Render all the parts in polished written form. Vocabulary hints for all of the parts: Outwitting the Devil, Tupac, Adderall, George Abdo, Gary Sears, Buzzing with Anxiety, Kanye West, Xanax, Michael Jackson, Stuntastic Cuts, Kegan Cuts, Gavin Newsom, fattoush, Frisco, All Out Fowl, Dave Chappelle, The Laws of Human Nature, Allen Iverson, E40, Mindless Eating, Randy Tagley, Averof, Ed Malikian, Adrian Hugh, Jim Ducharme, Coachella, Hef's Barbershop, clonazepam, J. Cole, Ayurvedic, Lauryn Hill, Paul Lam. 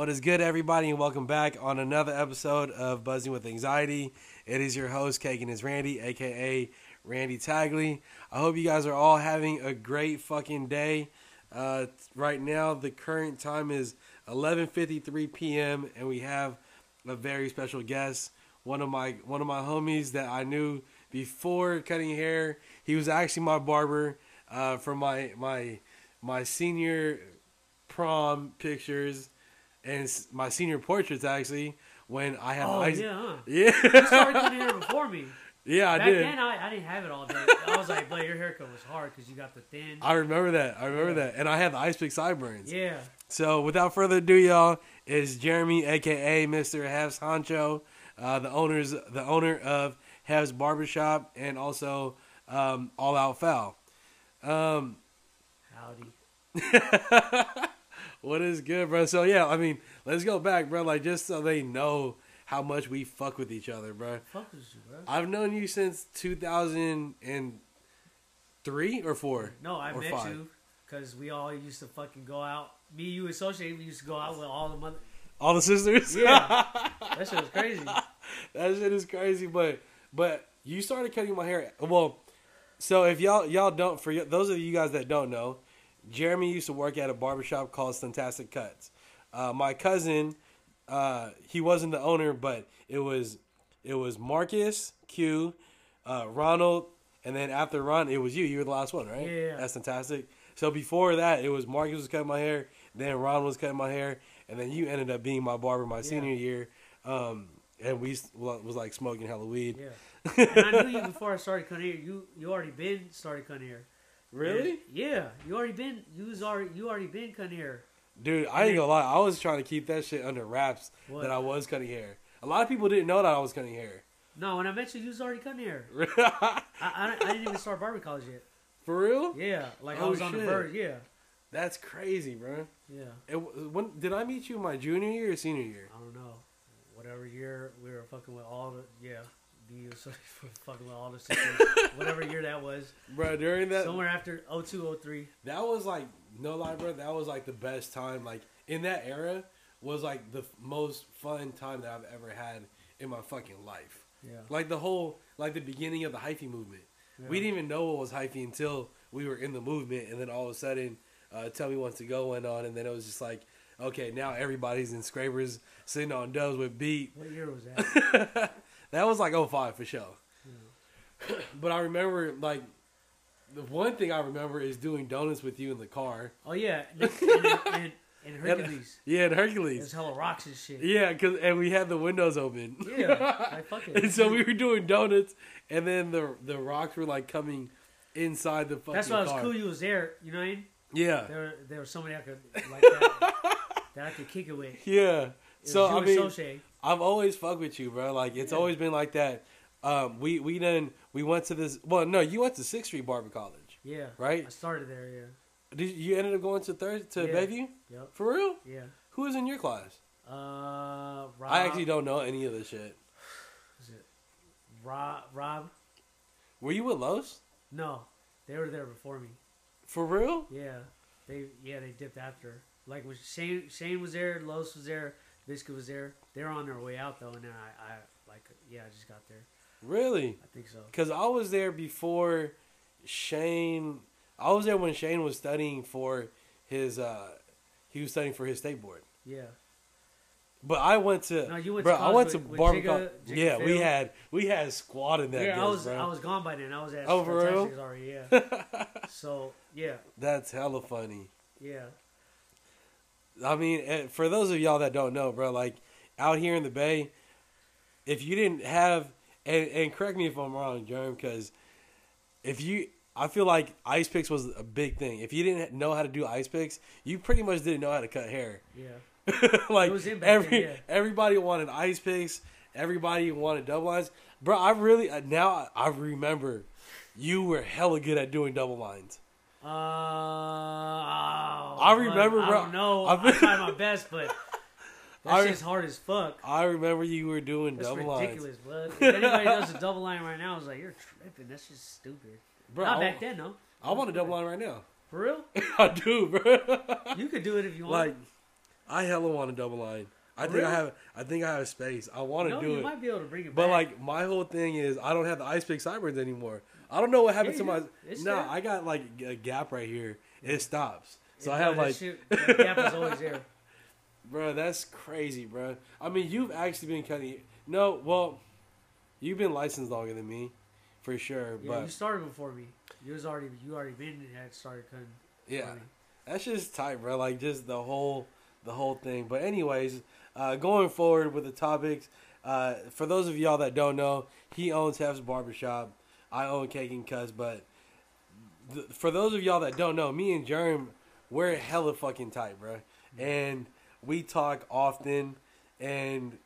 What is good, everybody, and welcome back on another episode of Buzzing with Anxiety. It is your host, Kegan is Randy, aka Randy Tagley. I hope you guys are all having a great fucking day. Right now, the current time is 11:53 p.m., and we have a very special guest, one of my homies that I knew before cutting hair. He was actually my barber from my senior prom pictures. And my senior portraits, actually, when I had... Yeah. You started doing hair before me. Yeah, I did. Back then, I didn't have it all day. I was like, your haircut was hard because you got the thin. I remember that. And I had the ice pick sideburns. Yeah. So, without further ado, y'all, it's Jeremy, a.k.a. Mr. Hef's Honcho, the owner of Hef's Barbershop and also All Out Fowl. Howdy. What is good, bro? So, yeah, I mean, let's go back, bro. Like, just so they know how much we fuck with each other, bro. Fuck with you, bro. I've known you since 2003 or 4. No, I met you because we all used to fucking go out. Me, you, associated, we used to go out with all the mother... All the sisters? Yeah. That shit was crazy. That shit is crazy, but you started cutting my hair. Well, so if y'all don't... For those of you guys that don't know... Jeremy used to work at a barbershop called Stuntastic Cuts. My cousin, he wasn't the owner, but it was Marcus, Q, Ronald, and then after Ron, it was you. You were the last one, right? Yeah. That's fantastic. So before that, it was Marcus was cutting my hair, then Ron was cutting my hair, and then you ended up being my barber my senior year. And we was like smoking hella weed. Yeah. And I knew you before I started cutting hair. You already started cutting hair. Really? Yeah. You already been cutting hair. Dude, I ain't gonna lie. I was trying to keep that shit under wraps that I was cutting hair. A lot of people didn't know that I was cutting hair. No, when I met you was already cutting hair. I didn't even start barber college yet. For real? Yeah. Like I was on the verge. Yeah. That's crazy, bro. Yeah. When did I meet you? My junior year or senior year? I don't know. Whatever year we were fucking with all the fucking with all the sisters. Whatever year that was. Bro, during that... Somewhere after 02, 03. That was like... No lie, bro. That was like the best time. Like, in that era was like the most fun time that I've ever had in my fucking life. Yeah. Like the whole... Like the beginning of the hyphy movement. Yeah. We didn't even know what was hyphy until we were in the movement. And then all of a sudden, Tell Me Once to Go went on. And then it was just like... Okay, now everybody's in scrapers sitting on dubs with beat. What year was that? That was like 05 for sure. Yeah. But I remember, like, the one thing I remember is doing donuts with you in the car. Oh, yeah. And Hercules. Yeah, and Hercules. There's hella rocks and shit. Yeah, and we had the windows open. Yeah, I fucking... And so we were doing donuts, and then the rocks were, like, coming inside the fucking car. That's why it was cool you was there, you know what I mean? Yeah. There was somebody I could, like that I could kick it with. Yeah. So, I mean... Associate. I've always fucked with you, bro. Like, it's always been like that. We went to this... Well, no, you went to Sixth Street Barber College. Yeah. Right? I started there, yeah. You ended up going to Bayview? Yep. For real? Yeah. Who was in your class? Rob. I actually don't know any of this shit. Was it Rob? Were you with Los? No. They were there before me. For real? Yeah. They dipped after. Like, when Shane was there, Los was there... Biscuit was there. They were on their way out, though, and then I just got there. Really? I think so. Because I was there before Shane. I was there when Shane was studying for his, his state board. Yeah. But I went to... No, you went to college. I went to barber. Yeah, Phil. we had squad in that. Yeah, I was gone by then. I was at Stuntastics already, yeah. So, yeah. That's hella funny. Yeah. I mean, for those of y'all that don't know, bro, like, out here in the Bay, if you didn't have, and correct me if I'm wrong, Jerm, because I feel like ice picks was a big thing. If you didn't know how to do ice picks, you pretty much didn't know how to cut hair. Yeah. Like, everybody wanted ice picks. Everybody wanted double lines. Bro, I remember you were hella good at doing double lines. I remember, bro. I don't know. I tried my best, but that's just hard as fuck. I remember you were doing double lines. That's ridiculous, bro. If anybody does a double line right now, I was like, you're tripping. That's just stupid. Bro, not back then, though. I want a double line right now. For real? I do, bro. You could do it if you want. Like, I hella want a double line. I think I have space. I want to do it. You might be able to bring it back. But like my whole thing is I don't have the ice pick sideburns anymore. I don't know what happened to my. I got like a gap right here. It stops. So I have like that gap is always there. Bro, that's crazy, bro. I mean, you've actually been cutting. No, well, you've been licensed longer than me, for sure. Yeah, but you started before me. You already been and had started cutting. Yeah, that's just tight, bro. Like just the whole thing. But anyways, going forward with the topics. For those of y'all that don't know, he owns Hef's Barbershop. I own Cake and Cuss. But for those of y'all that don't know, me and Jerm, we're hella fucking tight, bro. And we talk often, and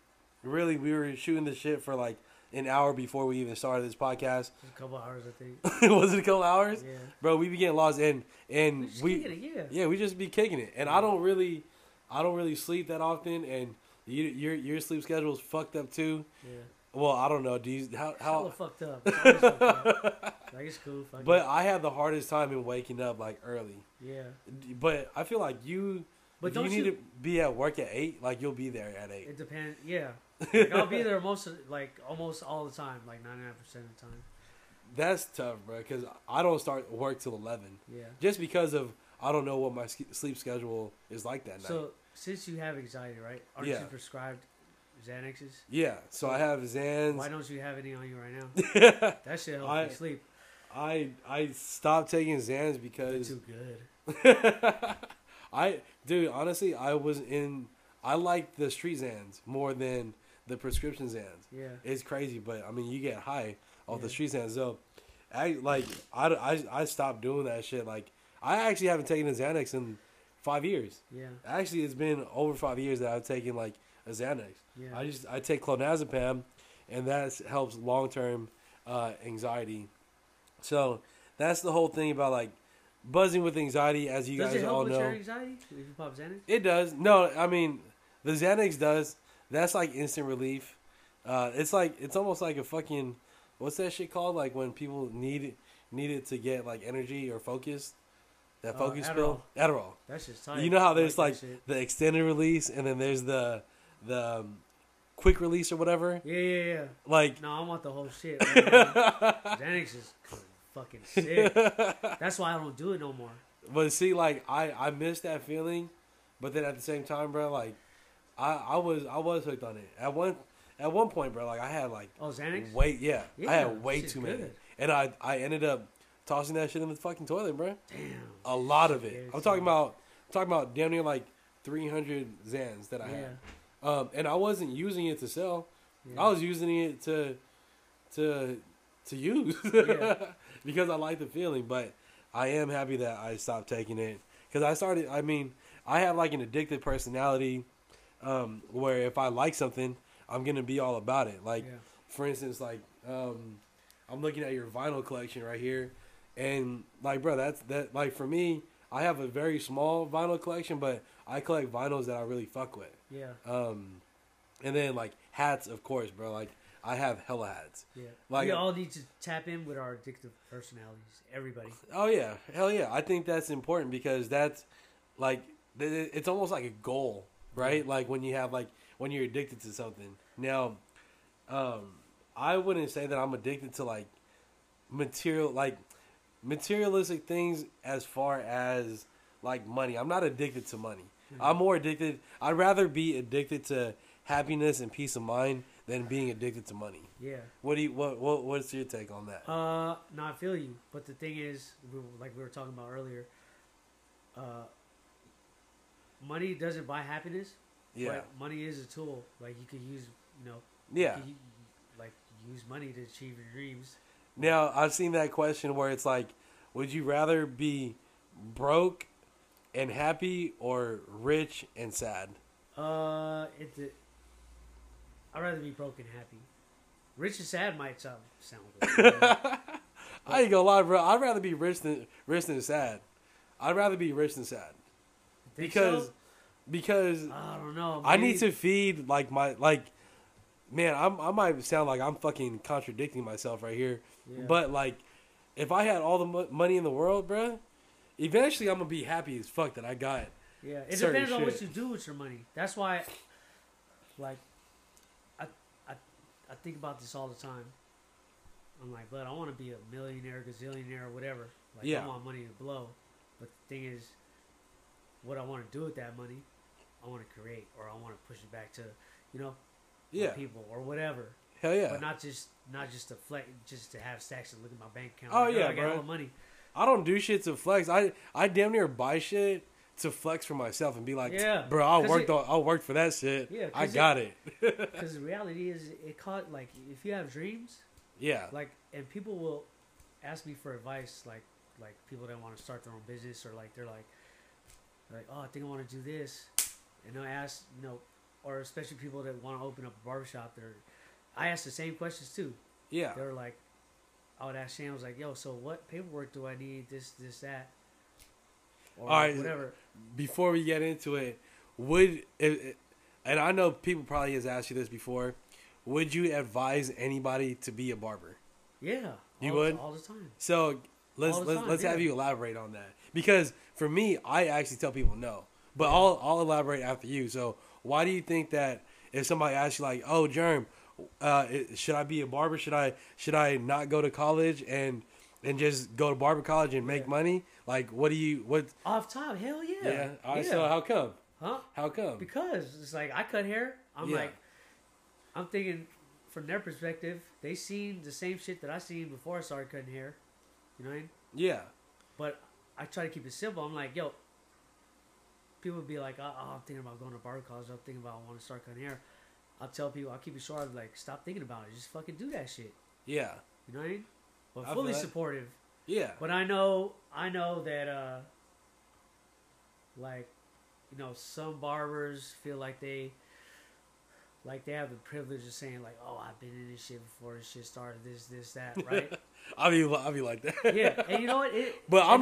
really we were shooting the shit for like an hour before we even started this podcast. A couple hours, I think. Was it a couple hours? Yeah. Bro, we be getting lost and we just be kicking it. And I don't really sleep that often, and your sleep schedule is fucked up too. Yeah. Well, I don't know. Do you how fucked up? It's fucked up. Like it's cool. But I had the hardest time in waking up like early. Yeah. But I feel like you. But do you need to be at work at 8? Like, you'll be there at 8. It depends. Yeah. Like, I'll be there almost all the time. Like, 99% of the time. That's tough, bro. Because I don't start work till 11. Yeah. Just because of, I don't know what my sleep schedule is like that night. So, since you have anxiety, right? Aren't you prescribed Xanaxes? Yeah. So, I have Xans. Why don't you have any on you right now? That shit helps me sleep. I stopped taking Xans because... They're too good. Dude, honestly, I like the street Xans more than the prescription Xans. Yeah. It's crazy, but, I mean, you get high off the street Xans. So, I stopped doing that shit. Like, I actually haven't taken a Xanax in 5 years. Yeah. Actually, it's been over 5 years that I've taken, like, a Xanax. Yeah. I take clonazepam, and that helps long-term anxiety. So, that's the whole thing about, like, Buzzing with Anxiety, as you guys all know. Does it help with your anxiety if you pop Xanax? It does. No, I mean, the Xanax does. That's like instant relief. It's almost like a fucking, what's that shit called? Like when people need it to get like energy or focus. That focus pill. Adderall. That's just tight. You know how there's like the extended release and then there's the quick release or whatever? Yeah. Like, no, I want the whole shit. Right? Xanax is fucking sick. That's why I don't do it no more. But see, like I miss that feeling, but then at the same time, bro, like I was hooked on it. At one point, bro, like I had like Xanax? Yeah, I had way too many, and I ended up tossing that shit in the fucking toilet, bro. Damn, a lot of it. I'm talking about damn near like 300 Xans that I had, and I wasn't using it to sell. Yeah. I was using it to use. Yeah. Because I like the feeling, but I am happy that I stopped taking it. Because I have like an addictive personality where if I like something, I'm going to be all about it. Like, for instance, like, I'm looking at your vinyl collection right here. And, like, bro, like, for me, I have a very small vinyl collection, but I collect vinyls that I really fuck with. Yeah. And then, like, hats, of course, bro. Like, I have hella hats. Yeah. Like, we all need to tap in with our addictive personalities. Everybody. Oh, yeah. Hell yeah. I think that's important because that's, like, it's almost like a goal, right? Mm-hmm. Like, when you have, like, when you're addicted to something. Now, I wouldn't say that I'm addicted to, like, materialistic things as far as, like, money. I'm not addicted to money. Mm-hmm. I'm more addicted. I'd rather be addicted to happiness and peace of mind than being addicted to money. Yeah. What's your take on that? No, I feel you. But the thing is, like we were talking about earlier, money doesn't buy happiness. Yeah. But money is a tool. Like you can use, Yeah. Use money to achieve your dreams. Now I've seen that question where it's like, would you rather be broke and happy or rich and sad? I'd rather be broke and happy. Rich and sad might sound good. I ain't gonna lie, bro. I'd rather be rich than sad. I'd rather be rich than sad. Because I don't know. Maybe. I need to feed like man. I might sound like I'm fucking contradicting myself right here. Yeah. But like, if I had all the money in the world, bro, eventually I'm gonna be happy as fuck that I got Yeah, it depends on what you do with your money. That's why, like, I think about this all the time. I'm like, but I want to be a millionaire, gazillionaire, whatever. Like, yeah. I want money to blow. But the thing is, what I want to do with that money, I want to create, or I want to push it back to, you know, yeah, people or whatever. Hell yeah. But not just to flex, just to have stacks and look at my bank account. Oh, like, yeah, I got all the money. I don't do shit to flex. I damn near buy shit to flex for myself and be like, yeah, bro, I worked for that shit. Yeah, I got it. Because the reality is, it caught, like, if you have dreams, yeah, like, and people will ask me for advice, like people that want to start their own business, or like they're like, oh, I think I want to do this, and they'll ask, you know, or especially people that want to open up a barbershop. I ask the same questions too. Yeah, they're like, I would ask Shane, I was like, yo, so what paperwork do I need? This, that. Or all right, whatever. Before we get into it, and I know people probably has asked you this before, would you advise anybody to be a barber? Yeah, all the time. So let's have you elaborate on that, because for me, I actually tell people no, but yeah. I'll elaborate after you. So why do you think that if somebody asks you like, oh, Germ, should I be a barber? Should I not go to college and just go to barber college and make money? Like, what? Off top, hell yeah. Yeah. All right, yeah. So how come? Huh? How come? Because it's like, I cut hair. I'm thinking from their perspective, they seen the same shit that I seen before I started cutting hair. You know what I mean? Yeah. But I try to keep it simple. I'm like, yo, people be like, oh, I'm thinking about going to barber college. I'm thinking about wanting to start cutting hair. I'll tell people, I'll keep it short. I'll be like, stop thinking about it. Just fucking do that shit. Yeah. You know what I mean? But fully supportive. Yeah. But I know that, like, you know, some barbers feel like they have the privilege of saying, like, oh, I've been in this shit before this shit started, this, that, right? I'll be like that. Yeah. And you know what? I'm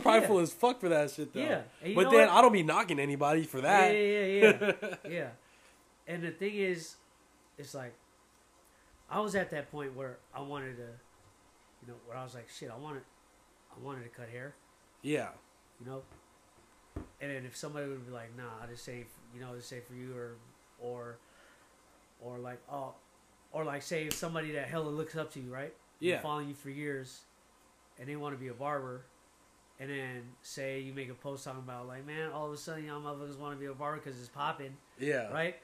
prideful as fuck for that shit, though. Yeah. But then I don't be knocking anybody for that. Yeah. Yeah. And the thing is, it's like, I was at that point where I wanted to, you know, where I was like, shit, I wanted to cut hair. Yeah. You know? And then if somebody would be like, nah, this ain't, you know, this ain't for you, or like, oh, or like, say if somebody that hella looks up to you, right? Yeah. Been following you for years, and they want to be a barber, and then say you make a post talking about, like, man, all of a sudden y'all motherfuckers want to be a barber because it's popping. Yeah. Right?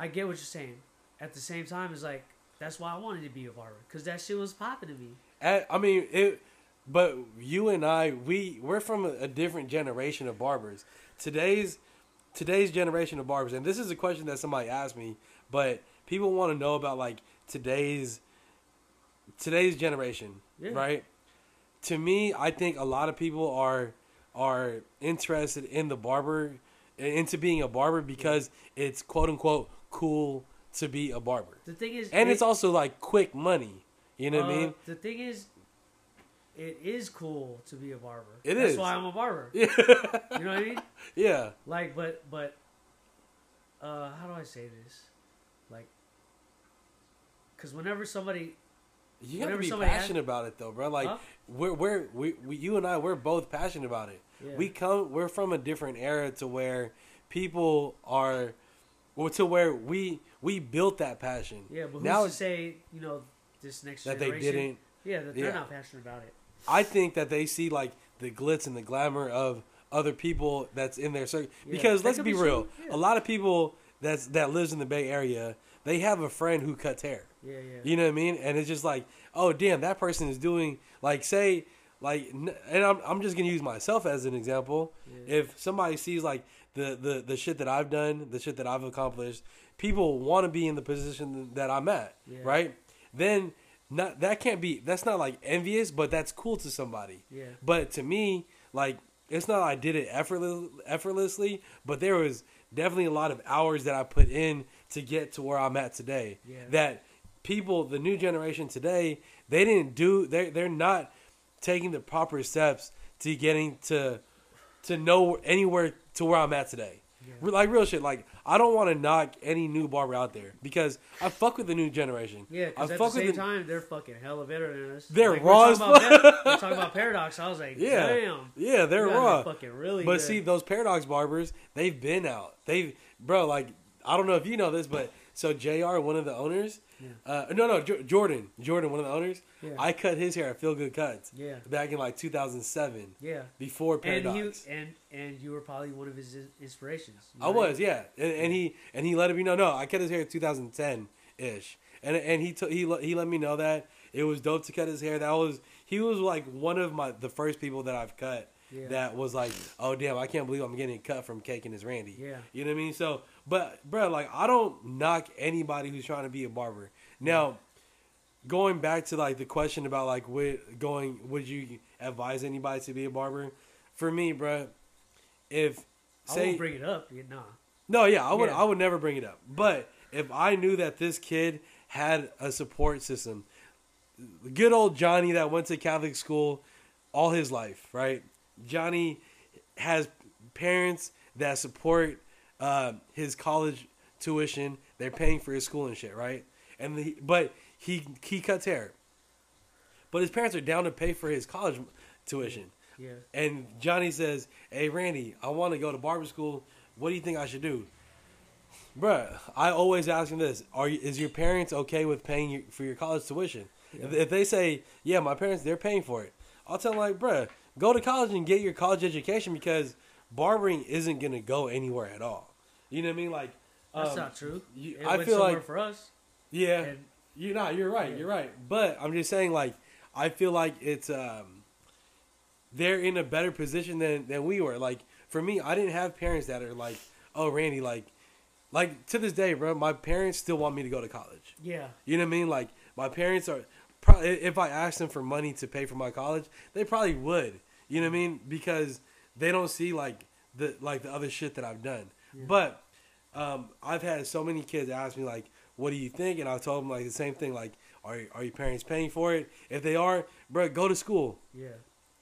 I get what you're saying. At the same time, it's like, that's why I wanted to be a barber, because that shit was popping to me. I mean, but you and I, we're from a different generation of barbers. Today's generation of barbers, and this is a question that somebody asked me, but people want to know about, like, today's generation, yeah, right? To me, I think a lot of people are interested in the barber, into being a barber, because it's quote unquote cool to be a barber. The thing is, and it's also like quick money. You know what I mean? The thing is, it is cool to be a barber. That's why I'm a barber. Yeah. You know what I mean? Yeah. Like, but how do I say this? Like, because you gotta be passionate about it, though, bro. Like, huh? we you and I, we're both passionate about it. Yeah. We're from a different era to where people are, or to where we built that passion. Yeah, but now who's to say, you know, this next generation, that they didn't. Yeah, that they're not passionate about it. I think that they see, like, the glitz and the glamour of other people that's in their circle. Yeah, because let's be real, yeah, a lot of people that lives in the Bay Area, they have a friend who cuts hair. Yeah, yeah. You know what I mean? And it's just like, oh damn, that person is doing, like, say, like, and I'm just gonna use myself as an example. Yeah. If somebody sees, like, the shit that I've done, the shit that I've accomplished, people want to be in the position that I'm at, yeah, right? Then that's not like envious, but that's cool to somebody. Yeah. But to me, like, it's not I did it effortlessly, but there was definitely a lot of hours that I put in to get to where I'm at today. Yeah. That people, the new generation today, they didn't do. They're not taking the proper steps to getting to know anywhere to where I'm at today. Yeah. Like, real shit. Like, I don't want to knock any new barber out there because I fuck with the new generation. Yeah, because at the same time, they're fucking hella veterans. They're like, raw as fuck. We're talking about Paradox. I was like, yeah. Damn. Yeah, they're raw. Fucking really but good. See, those Paradox barbers, they've been out. They've, bro, like, I don't know if you know this, but so JR, one of the owners, yeah. Jordan, one of the owners, yeah. I cut his hair at Feel Good Cuts yeah. back in like 2007. Yeah. Before Paradox. And you were probably one of his inspirations. Right? I was, yeah. And he let me know. No, I cut his hair in 2010-ish. And he let me know that it was dope to cut his hair. He was like one of the first people that I've cut yeah. that was like, oh damn, I can't believe I'm getting cut from Cake and his Randy. Yeah. You know what I mean? So, but bro, like I don't knock anybody who's trying to be a barber. Now, yeah. Going back to like the question about like would you advise anybody to be a barber? For me, bro. I wouldn't bring it up, nah. No, yeah, I would never bring it up. But if I knew that this kid had a support system, good old Johnny that went to Catholic school all his life, right? Johnny has parents that support his college tuition. They're paying for his school and shit, right? And but he cuts hair. But his parents are down to pay for his college tuition. Yeah. And Johnny says, hey, Randy, I want to go to barber school. What do you think I should do? Bruh, I always ask him this. Is your parents okay with paying for your college tuition? Yeah. If they say, yeah, my parents, they're paying for it. I'll tell them, like, bruh, go to college and get your college education because barbering isn't going to go anywhere at all. You know what I mean? Like, that's not true. I feel like for us. Yeah. You're right. Yeah. You're right. But I'm just saying, like, I feel like it's... they're in a better position than we were. Like, for me, I didn't have parents that are like, oh, Randy, like to this day, bro, my parents still want me to go to college. Yeah. You know what I mean? Like, my parents are, probably, if I asked them for money to pay for my college, they probably would. You know what I mean? Because they don't see, like the other shit that I've done. Yeah. But I've had so many kids ask me, like, what do you think? And I told them, like, the same thing. Like, are your parents paying for it? If they are, bro, go to school. Yeah.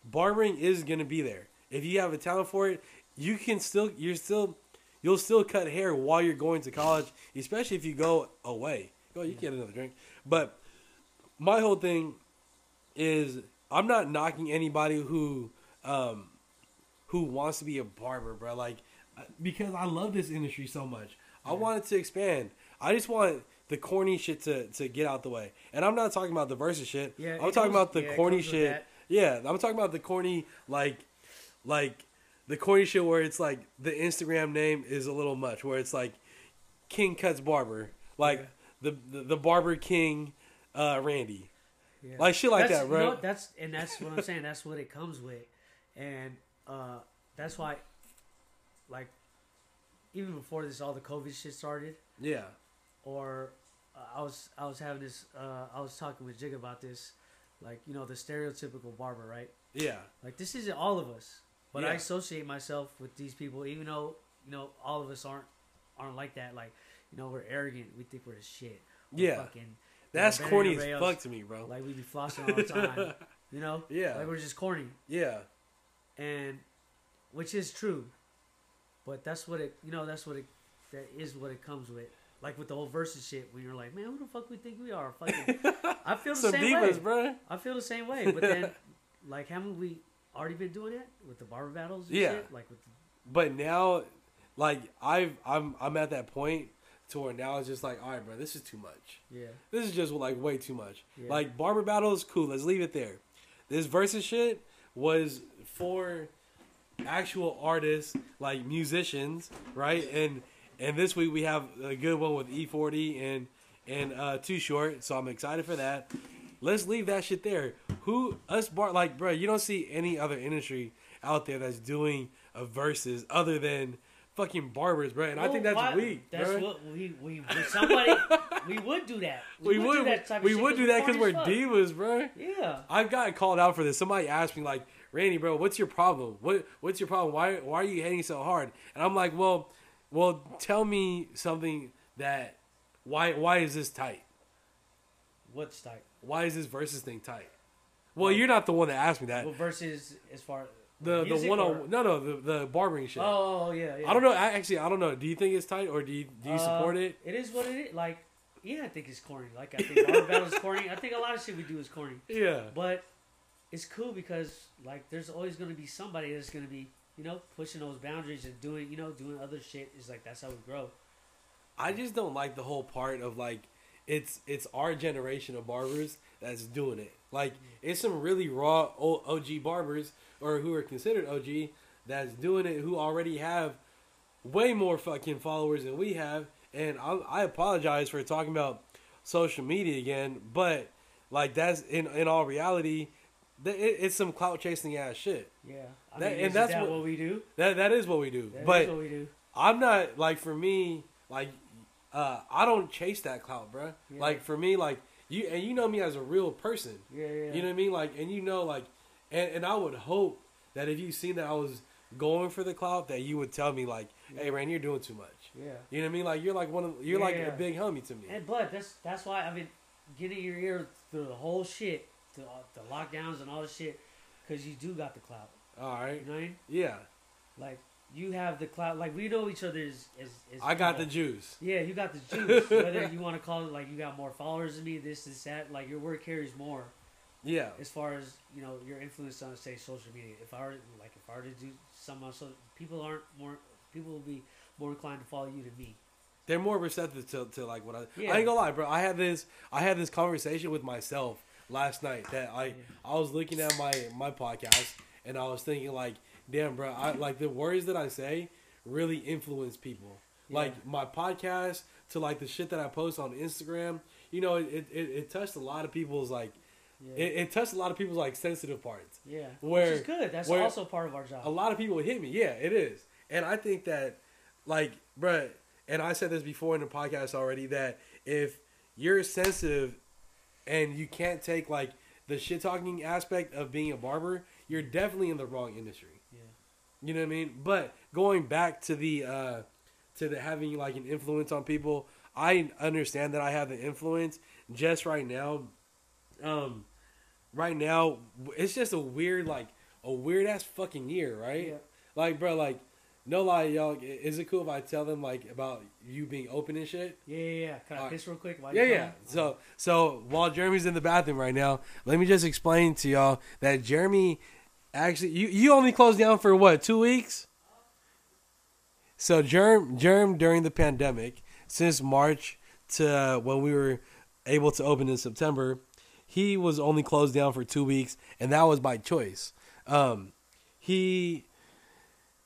Barbering is going to be there. If you have a talent for it, you can still, you'll still cut hair while you're going to college, especially if you go away. Go, you can get another drink. But my whole thing is I'm not knocking anybody who wants to be a barber, bro. Like, because I love this industry so much. I want it to expand. I just want the corny shit to get out the way. And I'm not talking about the versus shit. Yeah, I'm talking about the corny shit. Yeah, I'm talking about the corny, like the corny shit where it's like the Instagram name is a little much, where it's like King Cuts Barber, like the Barber King, Randy, like shit like that, bro. No, that's what I'm saying. That's what it comes with, and that's why, like, even before this, all the COVID shit started. Yeah. Or I was having this. I was talking with Jig about this. Like, you know, the stereotypical barber, right? Yeah. Like, this isn't all of us. But I associate myself with these people, even though, you know, all of us aren't like that. Like, you know, we're arrogant. We think we're the shit. We're fucking, that's corny as fuck to me, bro. Like, we be flossing all the time. You know? Yeah. Like, we're just corny. Yeah. And, which is true. But that's what it, you know, that is what it comes with. Like with the whole versus shit, when you're like, man, who the fuck we think we are? Fucking, I feel the same divas, way. Bro. I feel the same way. But then, like, haven't we already been doing that with the barber battles and shit? Like with but now, like, I'm at that point to where now it's just like, all right, bro, this is too much. Yeah. This is just, like, way too much. Yeah. Like, barber battles, cool. Let's leave it there. This versus shit was for actual artists, like musicians, right? And this week we have a good one with E40 and Too Short, so I'm excited for that. Let's leave that shit there. Like, bro, you don't see any other industry out there that's doing a versus other than fucking barbers, bro. And well, I think that's weak. That's bro. What we somebody we would do that. We would do that type of shit. We would do that because we're divas, bro. Yeah. I've gotten called out for this. Somebody asked me like, Randy, bro, what's your problem? What's your problem? Why are you hating so hard? And I'm like, well, tell me something that why is this tight? What's tight? Why is this versus thing tight? Well, you're not the one that asked me that. Well, versus as far The one on the barbering shit. Oh yeah, yeah. I don't know. I don't know. Do you think it's tight or do you support it? It is what it is. Like, yeah, I think it's corny. Like, I think barber battle is corny. I think a lot of shit we do is corny. Yeah. But it's cool because, like, there's always gonna be somebody that's gonna be, you know, pushing those boundaries and doing other shit. Is like, that's how we grow. I just don't like the whole part of, like, it's our generation of barbers that's doing it. Like, it's some really raw OG barbers, or who are considered OG, that's doing it, who already have way more fucking followers than we have. And I apologize for talking about social media again, but, like, that's in all reality, it's some clout chasing ass shit. Yeah, I mean, and that's what we do. That is what we do. That is what we do. I'm not, like, for me, like, I don't chase that clout, bruh. Yeah. Like, for me, like, you know me as a real person. Yeah, yeah. You know what I mean? Like, and you know, like, and I would hope that if you seen that I was going for the clout, that you would tell me, like, yeah, hey, Rand, you're doing too much. Yeah. You know what I mean? Like, you're like a big homie to me. And but that's why I've been getting your ear through the whole shit, the lockdowns and all the shit, because you do got the clout. All right. You know what I mean? Yeah. Like, you have the clout. Like, we know each other as I got the juice. Yeah, you got the juice. Whether you want to call it, like, you got more followers than me, this, that. Like, your word carries more. Yeah. As far as, you know, your influence on, say, social media. If I were to do something on social, people will be more inclined to follow you than me. They're more receptive to like what I. Yeah. I ain't gonna lie, bro. I had this conversation with myself last night that I was looking at my podcast and I was thinking, like, damn, bro, I like the words that I say really influence people. Yeah. Like, my podcast to, like, the shit that I post on Instagram, you know, it touched a lot of people's, like, yeah, it touched a lot of people's, like, sensitive parts. Yeah, which is good. That's also part of our job. A lot of people hit me. Yeah, it is. And I think that, like, bro, and I said this before in the podcast already, that if you're sensitive and you can't take, like, the shit talking aspect of being a barber, you're definitely in the wrong industry. You know what I mean? But going back to the having, like, an influence on people, I understand that I have the influence just right now. Right now, it's just a weird ass fucking year, right? Yeah. Like, bro, like, no lie, y'all, is it cool if I tell them, like, about you being open and shit? Yeah, yeah, yeah. Can I piss real quick? Yeah. So while Jeremy's in the bathroom right now, let me just explain to y'all that Jeremy... Actually, you only closed down for, what, 2 weeks? So Germ during the pandemic, since March to when we were able to open in September, he was only closed down for 2 weeks, and that was by choice. He,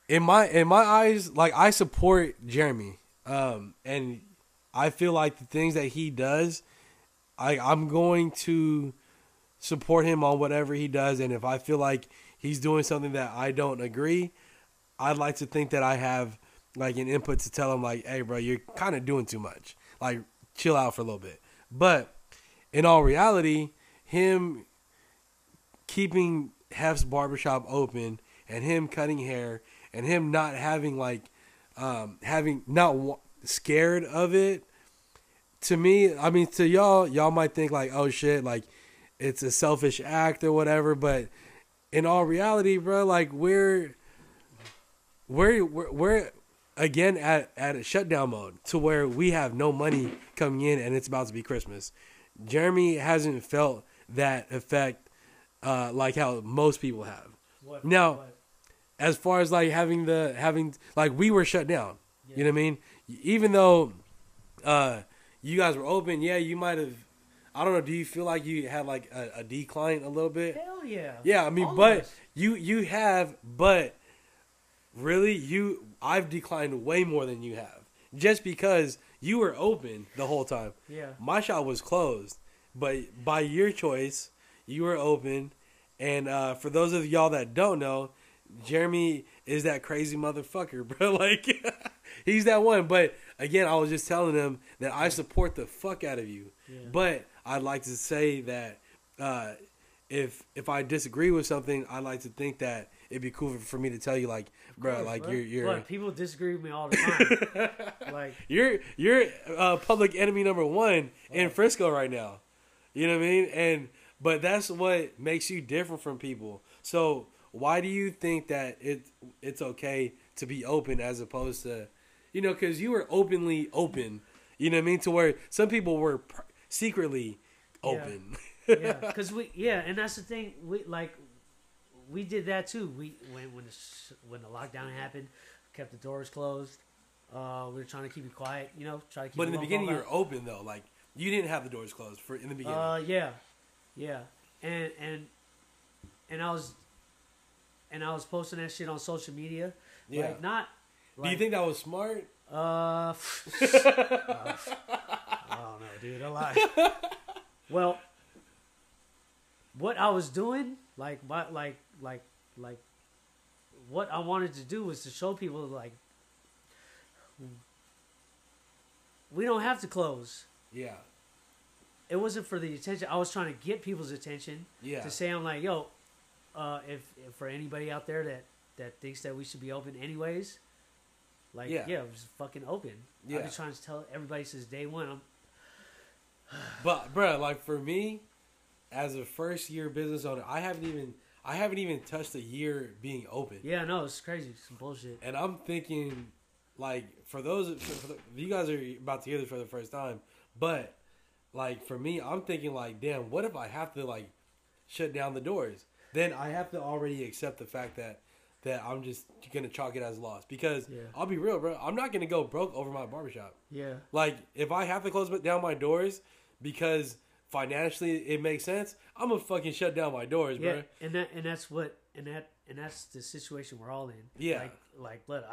in my eyes, like, I support Jeremy, and I feel like the things that he does, I'm going to support him on whatever he does, and if I feel like he's doing something that I don't agree, I'd like to think that I have, like, an input to tell him, like, hey, bro, you're kind of doing too much. Like, chill out for a little bit. But in all reality, him keeping Hef's Barbershop open and him cutting hair and him not having, like, scared of it, to me, I mean, to y'all might think, like, oh, shit, like, it's a selfish act or whatever, but in all reality, bro, like, we're again at a shutdown mode to where we have no money coming in and it's about to be Christmas. Jeremy hasn't felt that effect like how most people have. What? Now, what? As far as, like, having like, we were shut down. Yeah. You know what I mean? Even though you guys were open, yeah, you might have. I don't know. Do you feel like you had, like, a decline a little bit? Hell yeah. Yeah, I mean, almost. But you have, but really, I've declined way more than you have, just because you were open the whole time. Yeah. My shop was closed, but by your choice, you were open. And for those of y'all that don't know, Jeremy is that crazy motherfucker, bro. Like, he's that one. But again, I was just telling him that I support the fuck out of you, yeah, but I'd like to say that if I disagree with something, I'd like to think that it'd be cool for me to tell you, like, bro, course, like, bro, you're. But people disagree with me all the time. Like, you're public enemy number one in Frisco right now. You know what I mean? But that's what makes you different from people. So Why do you think that it's okay to be open as opposed to, you know, because you were openly open, you know what I mean? To where some people were secretly open. Yeah, because and that's the thing. We did that too. When the lockdown happened, kept the doors closed. We were trying to keep it quiet, you know, try to keep. But in the beginning, you were open though. Like you didn't have the doors closed in the beginning. And I was posting that shit on social media. Yeah. Like, not. Like, do you think that was smart? I don't know, dude. I lied. Well, what I was doing, what I wanted to do was to show people, like, we don't have to close. Yeah. It wasn't for the attention. I was trying to get people's attention. Yeah. To say, I'm like, yo, if for anybody out there that thinks that we should be open anyways, like, yeah it was fucking open. Yeah. I've been trying to tell everybody since day one. But, bro, like, for me, as a first year business owner, I haven't even touched a year being open. Yeah, no, it's crazy. It's some bullshit. And I'm thinking, like, you guys are about to hear this for the first time, but, like, for me, I'm thinking, like, damn, what if I have to, like, shut down the doors? Then I have to already accept the fact that I'm just going to chalk it as loss. Because I'll be real, bro, I'm not going to go broke over my barbershop. Yeah. Like, if I have to close down my doors because financially it makes sense, I'm going to fucking shut down my doors, bro. And that's the situation we're all in. Yeah. Like blood,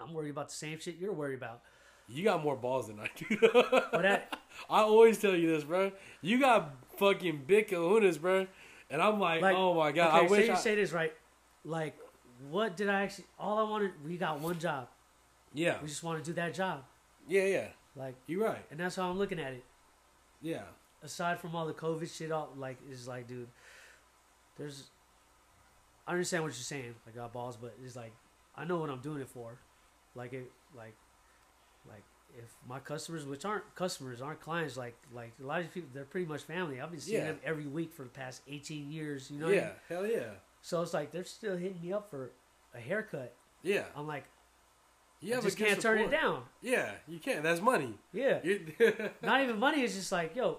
I'm worried about the same shit you're worried about. You got more balls than I do. But I always tell you this, bro. You got fucking big kahunas, bro. And I'm like, oh my God. Okay, say this right. Like, what did I actually... All I wanted... We got one job. Yeah. We just want to do that job. Yeah. Like... You're right. And that's how I'm looking at it. Yeah. Aside from all the COVID shit, dude, there's... I understand what you're saying. I got balls, but it's like... I know what I'm doing it for. If my customers, which aren't customers, aren't clients, like a lot of people, they're pretty much family. I've been seeing them every week for the past 18 years, you know? Yeah, hell yeah. So it's like, they're still hitting me up for a haircut. Yeah. I'm like, I just can't turn it down. Yeah, you can't. That's money. Yeah. Not even money. It's just like, yo,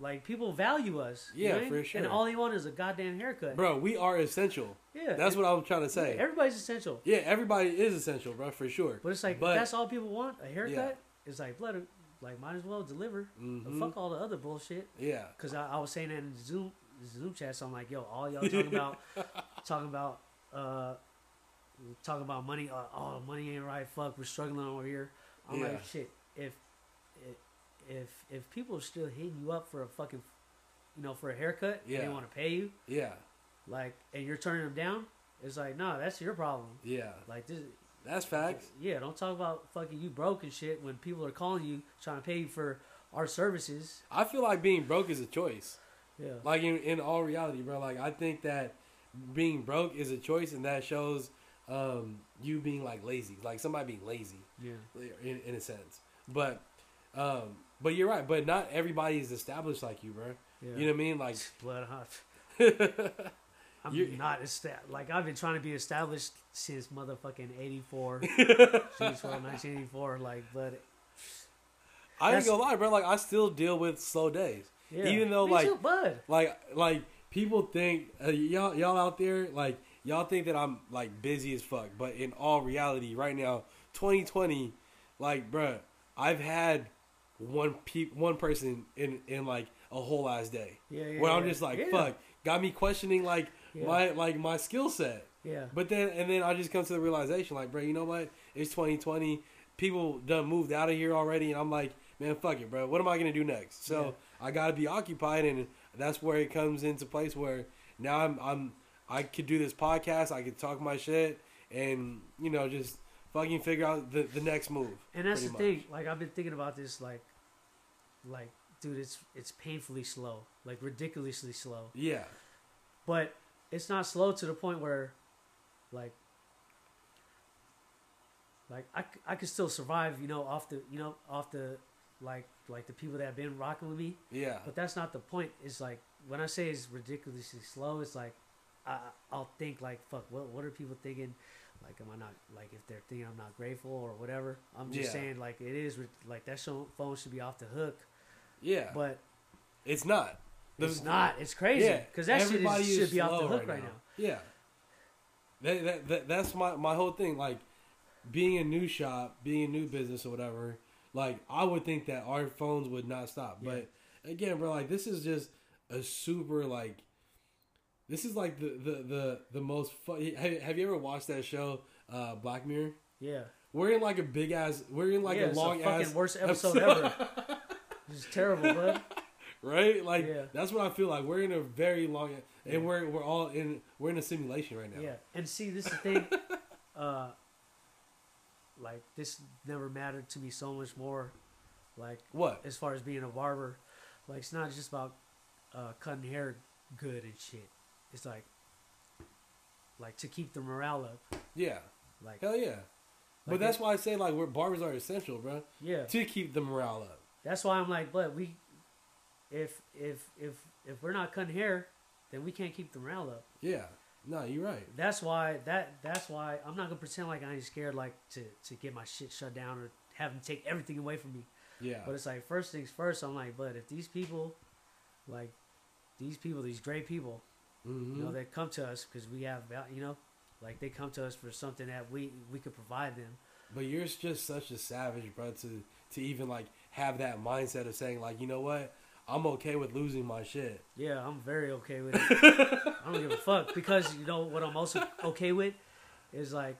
like, people value us. Yeah, you know, for sure. And all they want is a goddamn haircut. Bro, we are essential. Yeah. That's what I'm trying to say. Everybody's essential. Yeah, everybody is essential, bro, for sure. But it's like, if that's all people want, a haircut, it's like, blood, like, might as well deliver. Mm-hmm. Fuck all the other bullshit. Yeah. Because I was saying that in Zoom chat, so I'm like, yo, all y'all talking about money. Oh, money ain't right. Fuck, we're struggling over here. I'm like, shit. If people are still hitting you up for a fucking, you know, for a haircut, and they want to pay you, like, and you're turning them down, it's like, nah, that's your problem. Yeah, like this. That's facts. Yeah, don't talk about fucking you broke and shit when people are calling you trying to pay you for our services. I feel like being broke is a choice. Yeah. Like, in all reality, bro, like, I think that being broke is a choice, and that shows you being, like, lazy. Like, somebody being lazy. Yeah. In a sense. But you're right. But not everybody is established like you, bro. Yeah. You know what I mean? Like... Blood hot. I'm not established. Like, I've been trying to be established since motherfucking 84. Since 1984. Like, but... I ain't gonna lie, bro. Like, I still deal with slow days. Yeah. Even though, like, people think y'all out there, like, y'all think that I'm, like, busy as fuck. But in all reality, right now, 2020, like, bruh, I've had one person in like a whole last day. Where I'm just like, fuck, got me questioning my skill set. Yeah. But then I just come to the realization, like, bro, you know what? It's 2020. People done moved out of here already, and I'm like, man, fuck it, bro. What am I gonna do next? So I gotta be occupied, and that's where it comes into place. Where now I could do this podcast, I could talk my shit, and, you know, just fucking figure out the next move. And that's the thing. Like, I've been thinking about this, like, dude, it's painfully slow, like, ridiculously slow. Yeah. But it's not slow to the point where, like I could still survive, you know, off the. Like the people that have been rocking with me. Yeah. But that's not the point. It's like, when I say it's ridiculously slow, it's like, I'll think like, fuck, what are people thinking? Like, am I not, like, if they're thinking I'm not grateful or whatever, I'm just saying, like, it is, like, that phone should be off the hook. Yeah. But it's not. It's not. It's crazy. Because that shit should be off the hook right now. Yeah. That's my whole thing. Like, being a new shop, being a new business or whatever, like, I would think that our phones would not stop. Yeah. But, again, bro, like, this is just a super, like, this is like the most fun. Have you ever watched that show, Black Mirror? Yeah. We're in like a big ass, we're in like a long ass. It's the fucking worst episode ever. It's terrible, bro. Right? Like, that's what I feel like. We're in a very long, and we're all in, we're in a simulation right now. Yeah. And see, this is the thing, like, this never mattered to me so much more. Like, what? As far as being a barber, like, it's not just about cutting hair good and shit. It's like to keep the morale up. Yeah. Like, hell yeah. Like, but that's why I say, like, we're barbers are essential, bro. Yeah. To keep the morale up. That's why I'm like, but we, if we're not cutting hair, then we can't keep the morale up. Yeah. No, you're right. That's why that's why I'm not gonna pretend like I ain't scared, like, to get my shit shut down or have them take everything away from me. Yeah. But it's like, first things first. I'm like, but if these people, like, these great people. Mm-hmm. You know, they come to us because we have, you know, like, they come to us for something that we could provide them. But you're just such a savage, bro, to even, like, have that mindset of saying, like, you know what, I'm okay with losing my shit. Yeah, I'm very okay with it. I don't give a fuck, because, you know, what I'm also okay with is, like,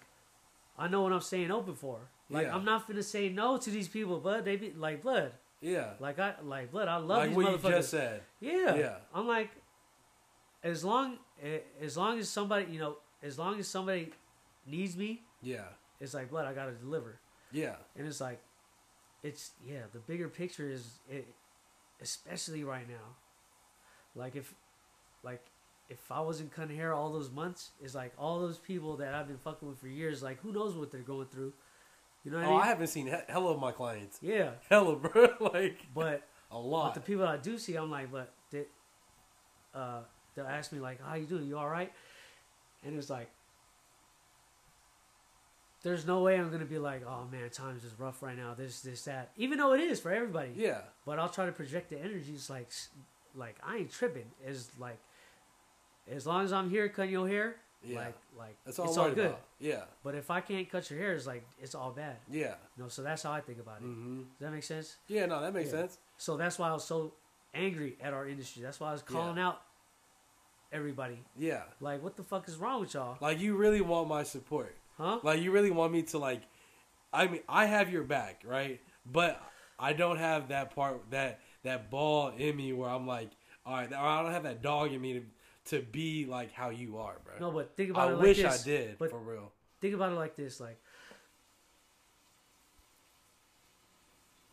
I know what I'm staying open for. Like, I'm not finna say no to these people, but they be, like, blood. Yeah. I love these motherfuckers. Like what you just said. Yeah. Yeah. I'm like, as long as somebody, you know, as long as somebody needs me, yeah, it's like, blood, I gotta deliver. Yeah. And it's like, the bigger picture is, especially right now, like, if I wasn't cutting hair all those months, it's like, all those people that I've been fucking with for years, like, who knows what they're going through, you know what I mean? I haven't seen hella of my clients. Yeah. Hella, bro. Like, but a lot. But the people I do see, I'm like, but they'll ask me, like, how you doing? You all right? And it's like, there's no way I'm going to be like, oh, man, times is rough right now, this, that. Even though it is for everybody. Yeah. But I'll try to project the energy. It's like I ain't tripping. It's like, as long as I'm here cutting your hair, like that's all it's all good. About. Yeah. But if I can't cut your hair, it's like, it's all bad. Yeah. You know, so that's how I think about it. Mm-hmm. Does that make sense? Yeah, no, that makes sense. So that's why I was so angry at our industry. That's why I was calling out everybody. Yeah. Like, what the fuck is wrong with y'all? Like, you really want my support. Huh? Like, you really want me to, like, I mean, I have your back, right? But I don't have that part, that ball in me where I'm like, all right, or I don't have that dog in me to be like how you are, bro. No, but think about it like this. I wish I did, for real. Think about it like this, like,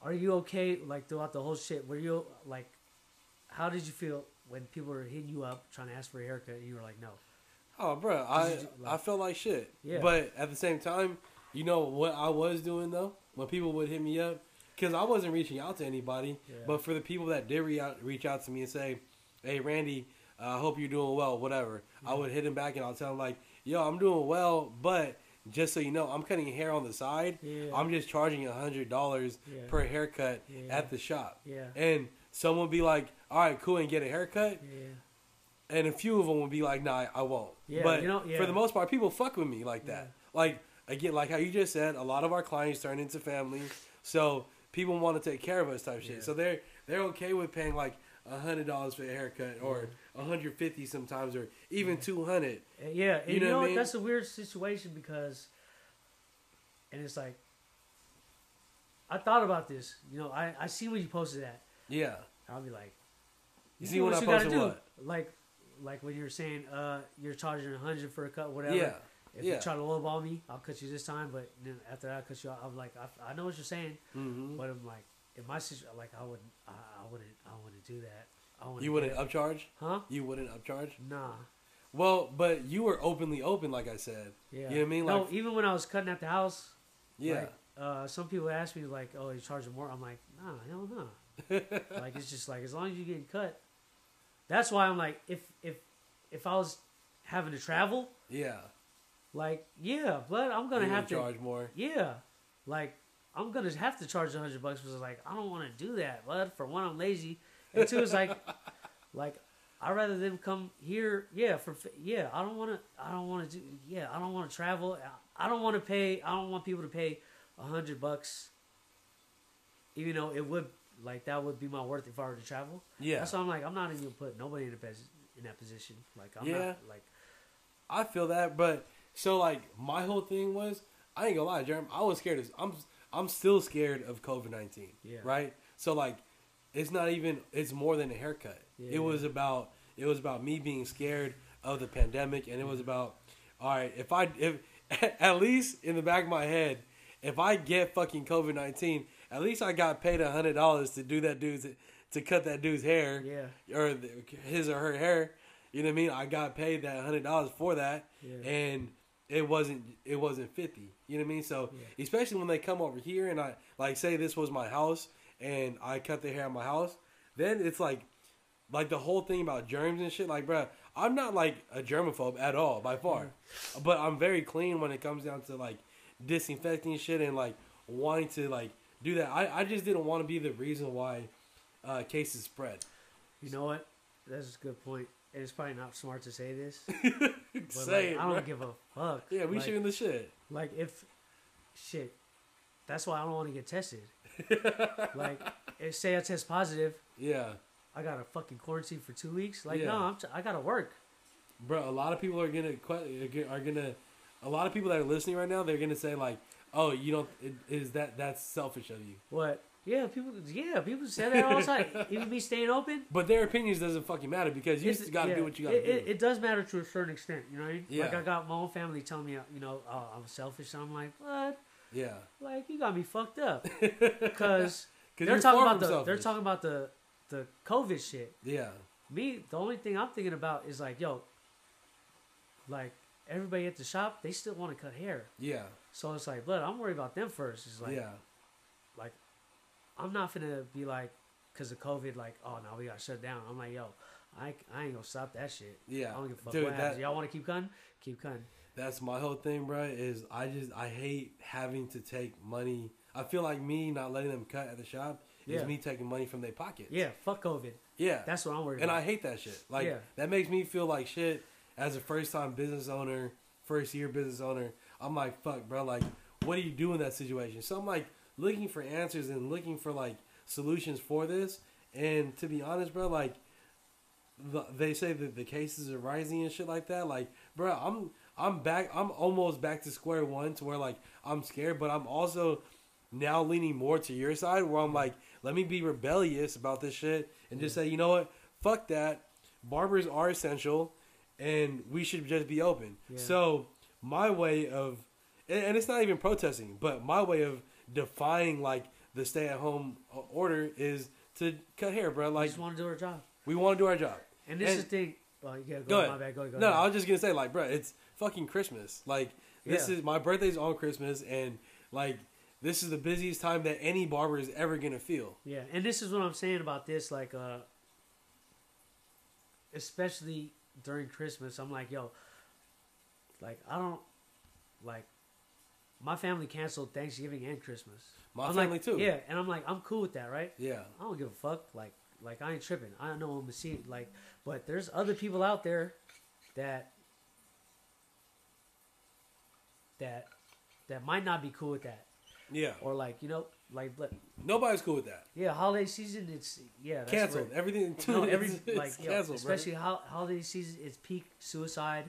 are you okay, like, throughout the whole shit? Were you, like, how did you feel when people were hitting you up trying to ask for a haircut, and you were like, no? Oh, bro, I felt like shit. Yeah. But at the same time, you know what I was doing, though? When people would hit me up, because I wasn't reaching out to anybody, but for the people that did reach out to me and say, hey, Randy, I hope you're doing well, whatever, I would hit them back and I'll tell them, like, yo, I'm doing well, but just so you know, I'm cutting hair on the side. Yeah. I'm just charging $100 per haircut at the shop. Yeah. And someone be like, all right, cool, and get a haircut. Yeah. And a few of them would be like, nah, I won't. Yeah, but you know, for the most part, people fuck with me like that. Yeah. Like, again, like how you just said, a lot of our clients turn into family. So people want to take care of us type shit. So they're okay with paying like $100 for a haircut or $150 sometimes, or even $200. Yeah. And you know what I mean? That's a weird situation because, and it's like, I thought about this. You know, I see when you posted that. Yeah. I'll be like, you see what you gotta do. What? Like when you're saying, you're charging $100 for a cut, whatever. Yeah. If you try to lowball me, I'll cut you this time. But then after that, I cut you out. I'm like, I know what you're saying, but I'm like, in my situation, like I wouldn't do that. You wouldn't upcharge? Huh? You wouldn't upcharge? Nah. Well, but you were open, like I said. Yeah. You know what I mean? Like, no, even when I was cutting at the house. Yeah. Like, some people ask me like, oh, you charging more? I'm like, nah, hell no. Nah. Like, it's just like, as long as you're getting cut. That's why I'm like, if I was having to travel. Yeah. Like, yeah, but I'm going to have to charge more. Yeah. Like, I'm going to have to charge $100 because, like, I don't want to do that, bud. For one, I'm lazy. And two, it's like, I'd rather them come here. Yeah. I don't want to travel. I don't want people to pay $100. Even though it would, like, that would be my worth if I were to travel. Yeah. So I'm like, I'm not even going to put nobody in that position. Like, I'm not, like. I feel that, but so, like, my whole thing was, I ain't gonna lie, Jeremy, I was scared. I'm still scared of COVID-19. Yeah. Right. So, like, it's more than a haircut. Yeah. It was about me being scared of the pandemic, and it was about, all right, if at least in the back of my head, if I get fucking COVID-19, at least I got paid $100 to do that dude's, to cut that dude's hair. Yeah. Or his or her hair. You know what I mean? I got paid that $100 for that, and it wasn't $50. You know what I mean? So especially when they come over here and I, like, say this was my house and I cut their hair at my house, then it's like the whole thing about germs and shit. Like, bro, I'm not like a germaphobe at all by far, but I'm very clean when it comes down to like disinfecting shit and like wanting to like do that. I just didn't want to be the reason why cases spread. You know what? That's a good point. It's probably not smart to say this. I don't give a fuck. Yeah, we shooting the shit. Like, that's why I don't want to get tested. Like, if say I test positive. Yeah. I got to fucking quarantine for 2 weeks. Like, no, I got to work. Bro, a lot of people a lot of people that are listening right now, they're going to say like, oh, you don't, that's selfish of you. What? Yeah, people say that all the time. Even me staying open. But their opinions doesn't fucking matter because you just got to do what you got to do. It does matter to a certain extent, you know what I mean? Yeah. Like, I got my own family telling me, you know, I'm selfish. So I'm like, what? Yeah. Like, you got me fucked up. Because they're talking about the COVID shit. Yeah. Me, the only thing I'm thinking about is like, yo, like, everybody at the shop, they still want to cut hair. Yeah. So it's like, but I'm worried about them first. It's like, yeah. Like, I'm not finna be like, because of COVID, like, oh, no, we got to shut down. I'm like, yo, I ain't going to stop that shit. Yeah. I don't give a fuck what happens. Y'all want to keep cutting? Keep cutting. That's my whole thing, bro, is I hate having to take money. I feel like me not letting them cut at the shop is me taking money from their pocket. Yeah, fuck COVID. Yeah. That's what I'm worried about. And I hate that shit. Like, that makes me feel like shit as a first-time business owner, first-year business owner. I'm like, fuck, bro, like, what do you do in that situation? So I'm like, looking for answers and looking for like solutions for this, and to be honest, bro, like they say that the cases are rising and shit like that. Like, bro, I'm almost back to square one to where like I'm scared, but I'm also now leaning more to your side where I'm like, let me be rebellious about this shit and just say, you know what, fuck that. Barbers are essential, and we should just be open. Yeah. So my way of, and it's not even protesting, but my way of defying like the stay-at-home order is to cut hair, bro. Like, we just want to do our job. We want to do our job. And this is the thing. Well, yeah, go ahead. No, I was just gonna say, like, bro, it's fucking Christmas. Like, this is my birthday's on Christmas, and like this is the busiest time that any barber is ever gonna feel. Yeah, and this is what I'm saying about this. Like, especially during Christmas, I'm like, yo, like I don't like. My family canceled Thanksgiving and Christmas. My family too. Yeah, and I'm like, I'm cool with that, right? Yeah. I don't give a fuck. Like I ain't tripping. I know I'm a machine. Like, but there's other people out there that might not be cool with that. Yeah. Or like, you know, like nobody's cool with that. Yeah, holiday season. It's that's canceled. Everything. No, it's canceled. Yo, especially holiday season. It's peak suicide,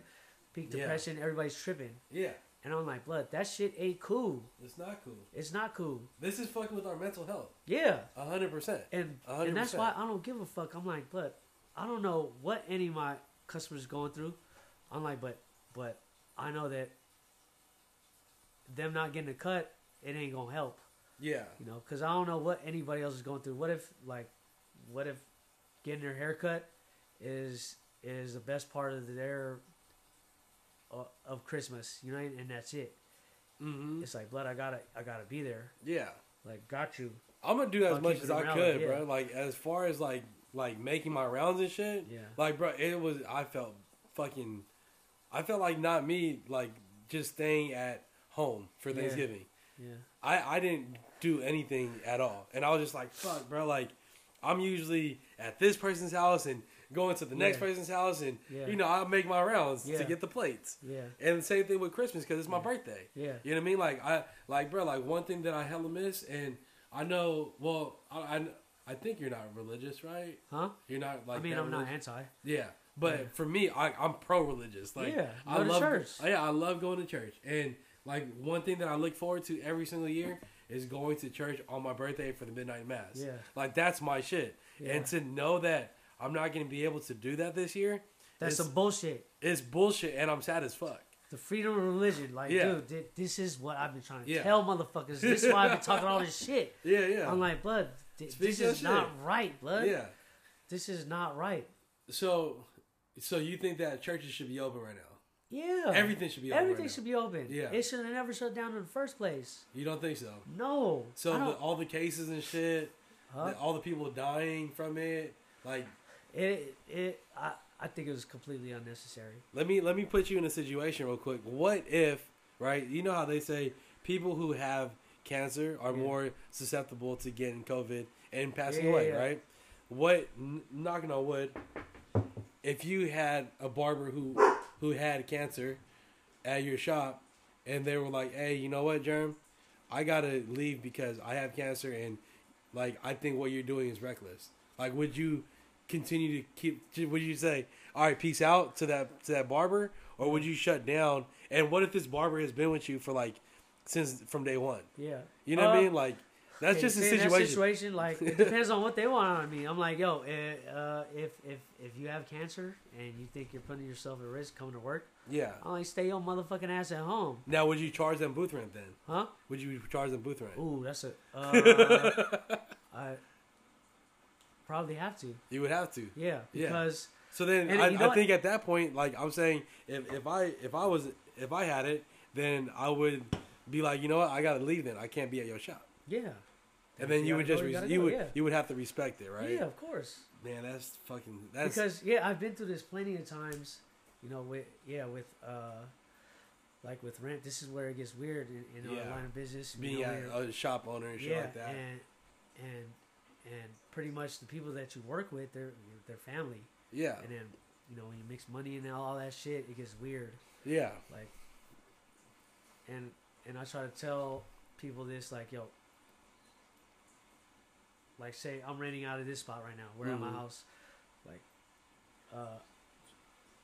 peak depression. Yeah. Everybody's tripping. Yeah. And I'm like, blood, that shit ain't cool. It's not cool. It's not cool. This is fucking with our mental health. Yeah. 100%. And that's why I don't give a fuck. I'm like, blood, I don't know what any of my customers are going through. I'm like, but I know that them not getting a cut, it ain't going to help. Yeah. You know, because I don't know what anybody else is going through. What if getting their hair cut is the best part of their of Christmas, you know, and that's it. Mm-hmm. It's like, blood, I gotta be there. Yeah, like, got you. I'm gonna do as much as I could, bro. Like, as far as like making my rounds and shit. Yeah. Like, bro, I felt fucking I felt like not me, like just staying at home for Thanksgiving. Yeah. I didn't do anything at all. And I was just like, fuck, bro. Like, I'm usually at this person's house and going to the next person's house. And, you know, I'll make my rounds to get the plates. Yeah. And the same thing with Christmas because it's my birthday. Yeah. You know what I mean? Like, bro, like one thing that I hella miss, and I know, well, I think you're not religious, right? Huh? You're not like. I mean, I'm not anti. Yeah. But for me, I'm pro-religious. Like, I love church. Yeah, I love going to church. And, like, one thing that I look forward to every single year is going to church on my birthday for the midnight mass. Yeah. Like, that's my shit. Yeah. And to know that I'm not going to be able to do that this year. That's some bullshit. It's bullshit, and I'm sad as fuck. The freedom of religion. Like, dude, this is what I've been trying to tell motherfuckers. This is why I've been talking all this shit. Yeah, yeah. I'm like, blood, this is not right, blood. Yeah. This is not right. So you think that churches should be open right now? Yeah. Everything should be open. Everything should be open. Yeah. It should have never shut down in the first place. You don't think so? No. So all the cases and shit, all the people dying from it, like I think it was completely unnecessary. Let me put you in a situation real quick. What if, right? You know how they say people who have cancer are more susceptible to getting COVID and passing away, right? What, knocking on wood, if you had a barber who had cancer at your shop and they were like, hey, you know what, Germ? I got to leave because I have cancer and, like, I think what you're doing is reckless. Like, would you continue to keep – would you say, all right, peace out to that barber? Or would you shut down? And what if this barber has been with you for, like, since – from day one? Yeah. You know what I mean? Like, that's just a situation. That situation, like, it depends on what they want out of me. I'm like, yo, if you have cancer and you think you're putting yourself at risk coming to work, I'm like, stay your motherfucking ass at home. Now, would you charge them booth rent then? Huh? Would you charge them booth rent? Ooh, that's a... I probably have to. You would have to. Yeah, because... So then, I think at that point, like, I'm saying, if I had it, then I would be like, you know what, I gotta leave then. I can't be at your shop. Yeah. And then you would have to respect it, right? Yeah, of course. Man, that's because I've been through this plenty of times, you know, with rent. This is where it gets weird in our line of business. Being a shop owner and shit like that. And pretty much the people that you work with, they're family. Yeah. And then, you know, when you mix money and all that shit, it gets weird. Yeah. Like and I try to tell people this, like, yo, like, say, I'm renting out of this spot right now. We're at my house. Like,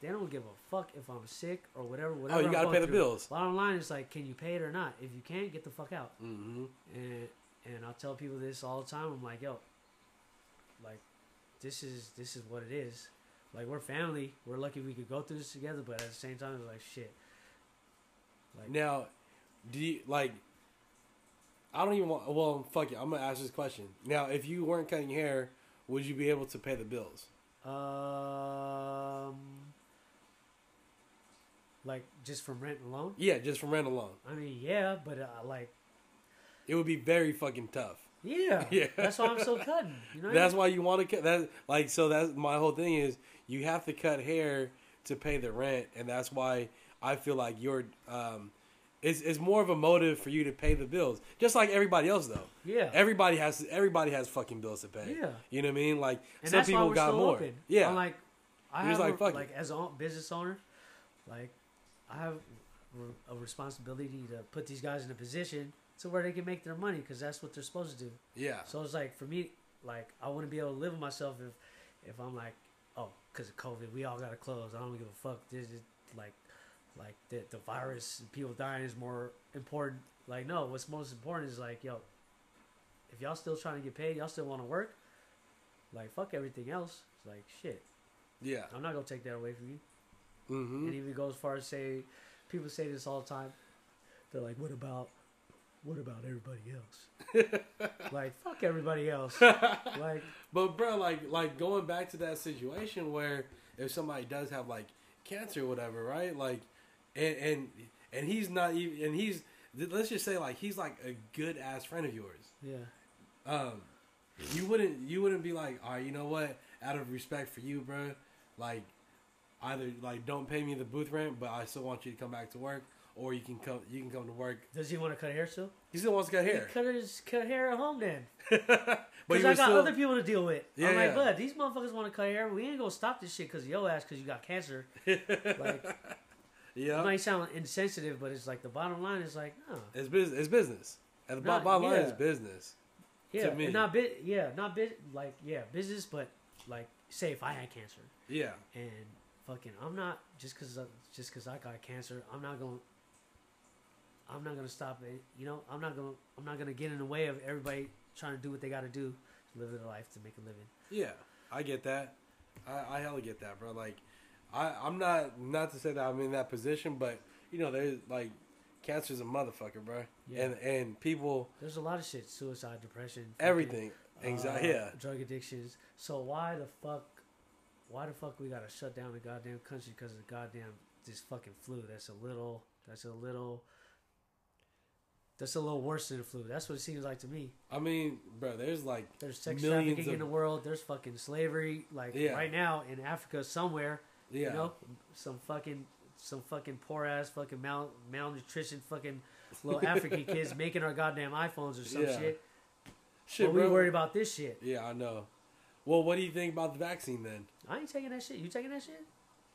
they don't give a fuck if I'm sick or whatever. Oh, you got to pay the bills. Bottom line is, like, can you pay it or not? If you can't, get the fuck out. Mm-hmm. And I'll tell people this all the time. I'm like, yo, like, this is what it is. Like, we're family. We're lucky we could go through this together, but at the same time, it's like, shit. Like, now, do you, like... I don't even want... Well, fuck it. I'm going to ask this question. Now, if you weren't cutting hair, would you be able to pay the bills? Like, just from rent alone? Yeah, just from rent alone. I mean, yeah, but, like... It would be very fucking tough. Yeah. Yeah. That's why I'm so cutting. You know what that's I mean? Why you want to cut... That, like, so that's... My whole thing is, you have to cut hair to pay the rent, and that's why I feel like you're... It's more of a motive for you to pay the bills, just like everybody else though. Yeah. Everybody has fucking bills to pay. Yeah. You know what I mean? Like and some that's people why we're got still more. Open. Yeah. I'm like, I have like, fuck like it. As a business owner, like I have a responsibility to put these guys in a position to where they can make their money because that's what they're supposed to do. Yeah. So it's like for me, like I want to be able to live with myself if I'm like, oh, because of COVID, we all gotta close. I don't give a fuck. This is like. Like, the virus, people dying is more important. Like, no, what's most important is, like, yo, if y'all still trying to get paid, y'all still want to work, like, fuck everything else. It's like, shit. Yeah. I'm not going to take that away from you. Mm-hmm. And even go as far as say, people say this all the time. They're like, what about everybody else? Like, fuck everybody else. Like, but, bro, like going back to that situation where if somebody does have, like, cancer or whatever, right? Like, and he's not even, and he's, let's just say like, he's like a good ass friend of yours. Yeah. You wouldn't be like, all right, you know what? Out of respect for you, bro, like, either like don't pay me the booth rent, but I still want you to come back to work, or you can come to work. Does he want to cut hair still? He still wants to cut hair. Cut hair at home then. Because I got other people to deal with. Yeah, I'm like, bud, these motherfuckers want to cut hair. We ain't gonna stop this shit because of your ass because you got cancer. Like, yeah, it might sound insensitive, but it's like the bottom line is like, no, it's business. It's business. And the bottom line is business. Yeah, to me. Business, but like, say if I had cancer. Yeah. And fucking, I'm not just because I got cancer, I'm not gonna stop it. You know, I'm not gonna get in the way of everybody trying to do what they got to do to live their life, to make a living. Yeah, I get that. I hella get that, bro. Like, I'm not to say that I'm in that position, but you know, there's like, cancer's a motherfucker, bro. Yeah. And people, there's a lot of shit, suicide, depression, everything, anxiety, drug addictions. So why the fuck we gotta shut down the goddamn country because of the goddamn this fucking flu? That's a little worse than the flu. That's what it seems like to me. I mean, bro, there's sex trafficking in the world. There's fucking slavery. Like, right now in Africa somewhere, you know, some fucking poor ass fucking malnutrition fucking little African kids making our goddamn iPhones or some shit. Shit, but we worried about this shit. Yeah, I know. Well, what do you think about the vaccine then? I ain't taking that shit. You taking that shit?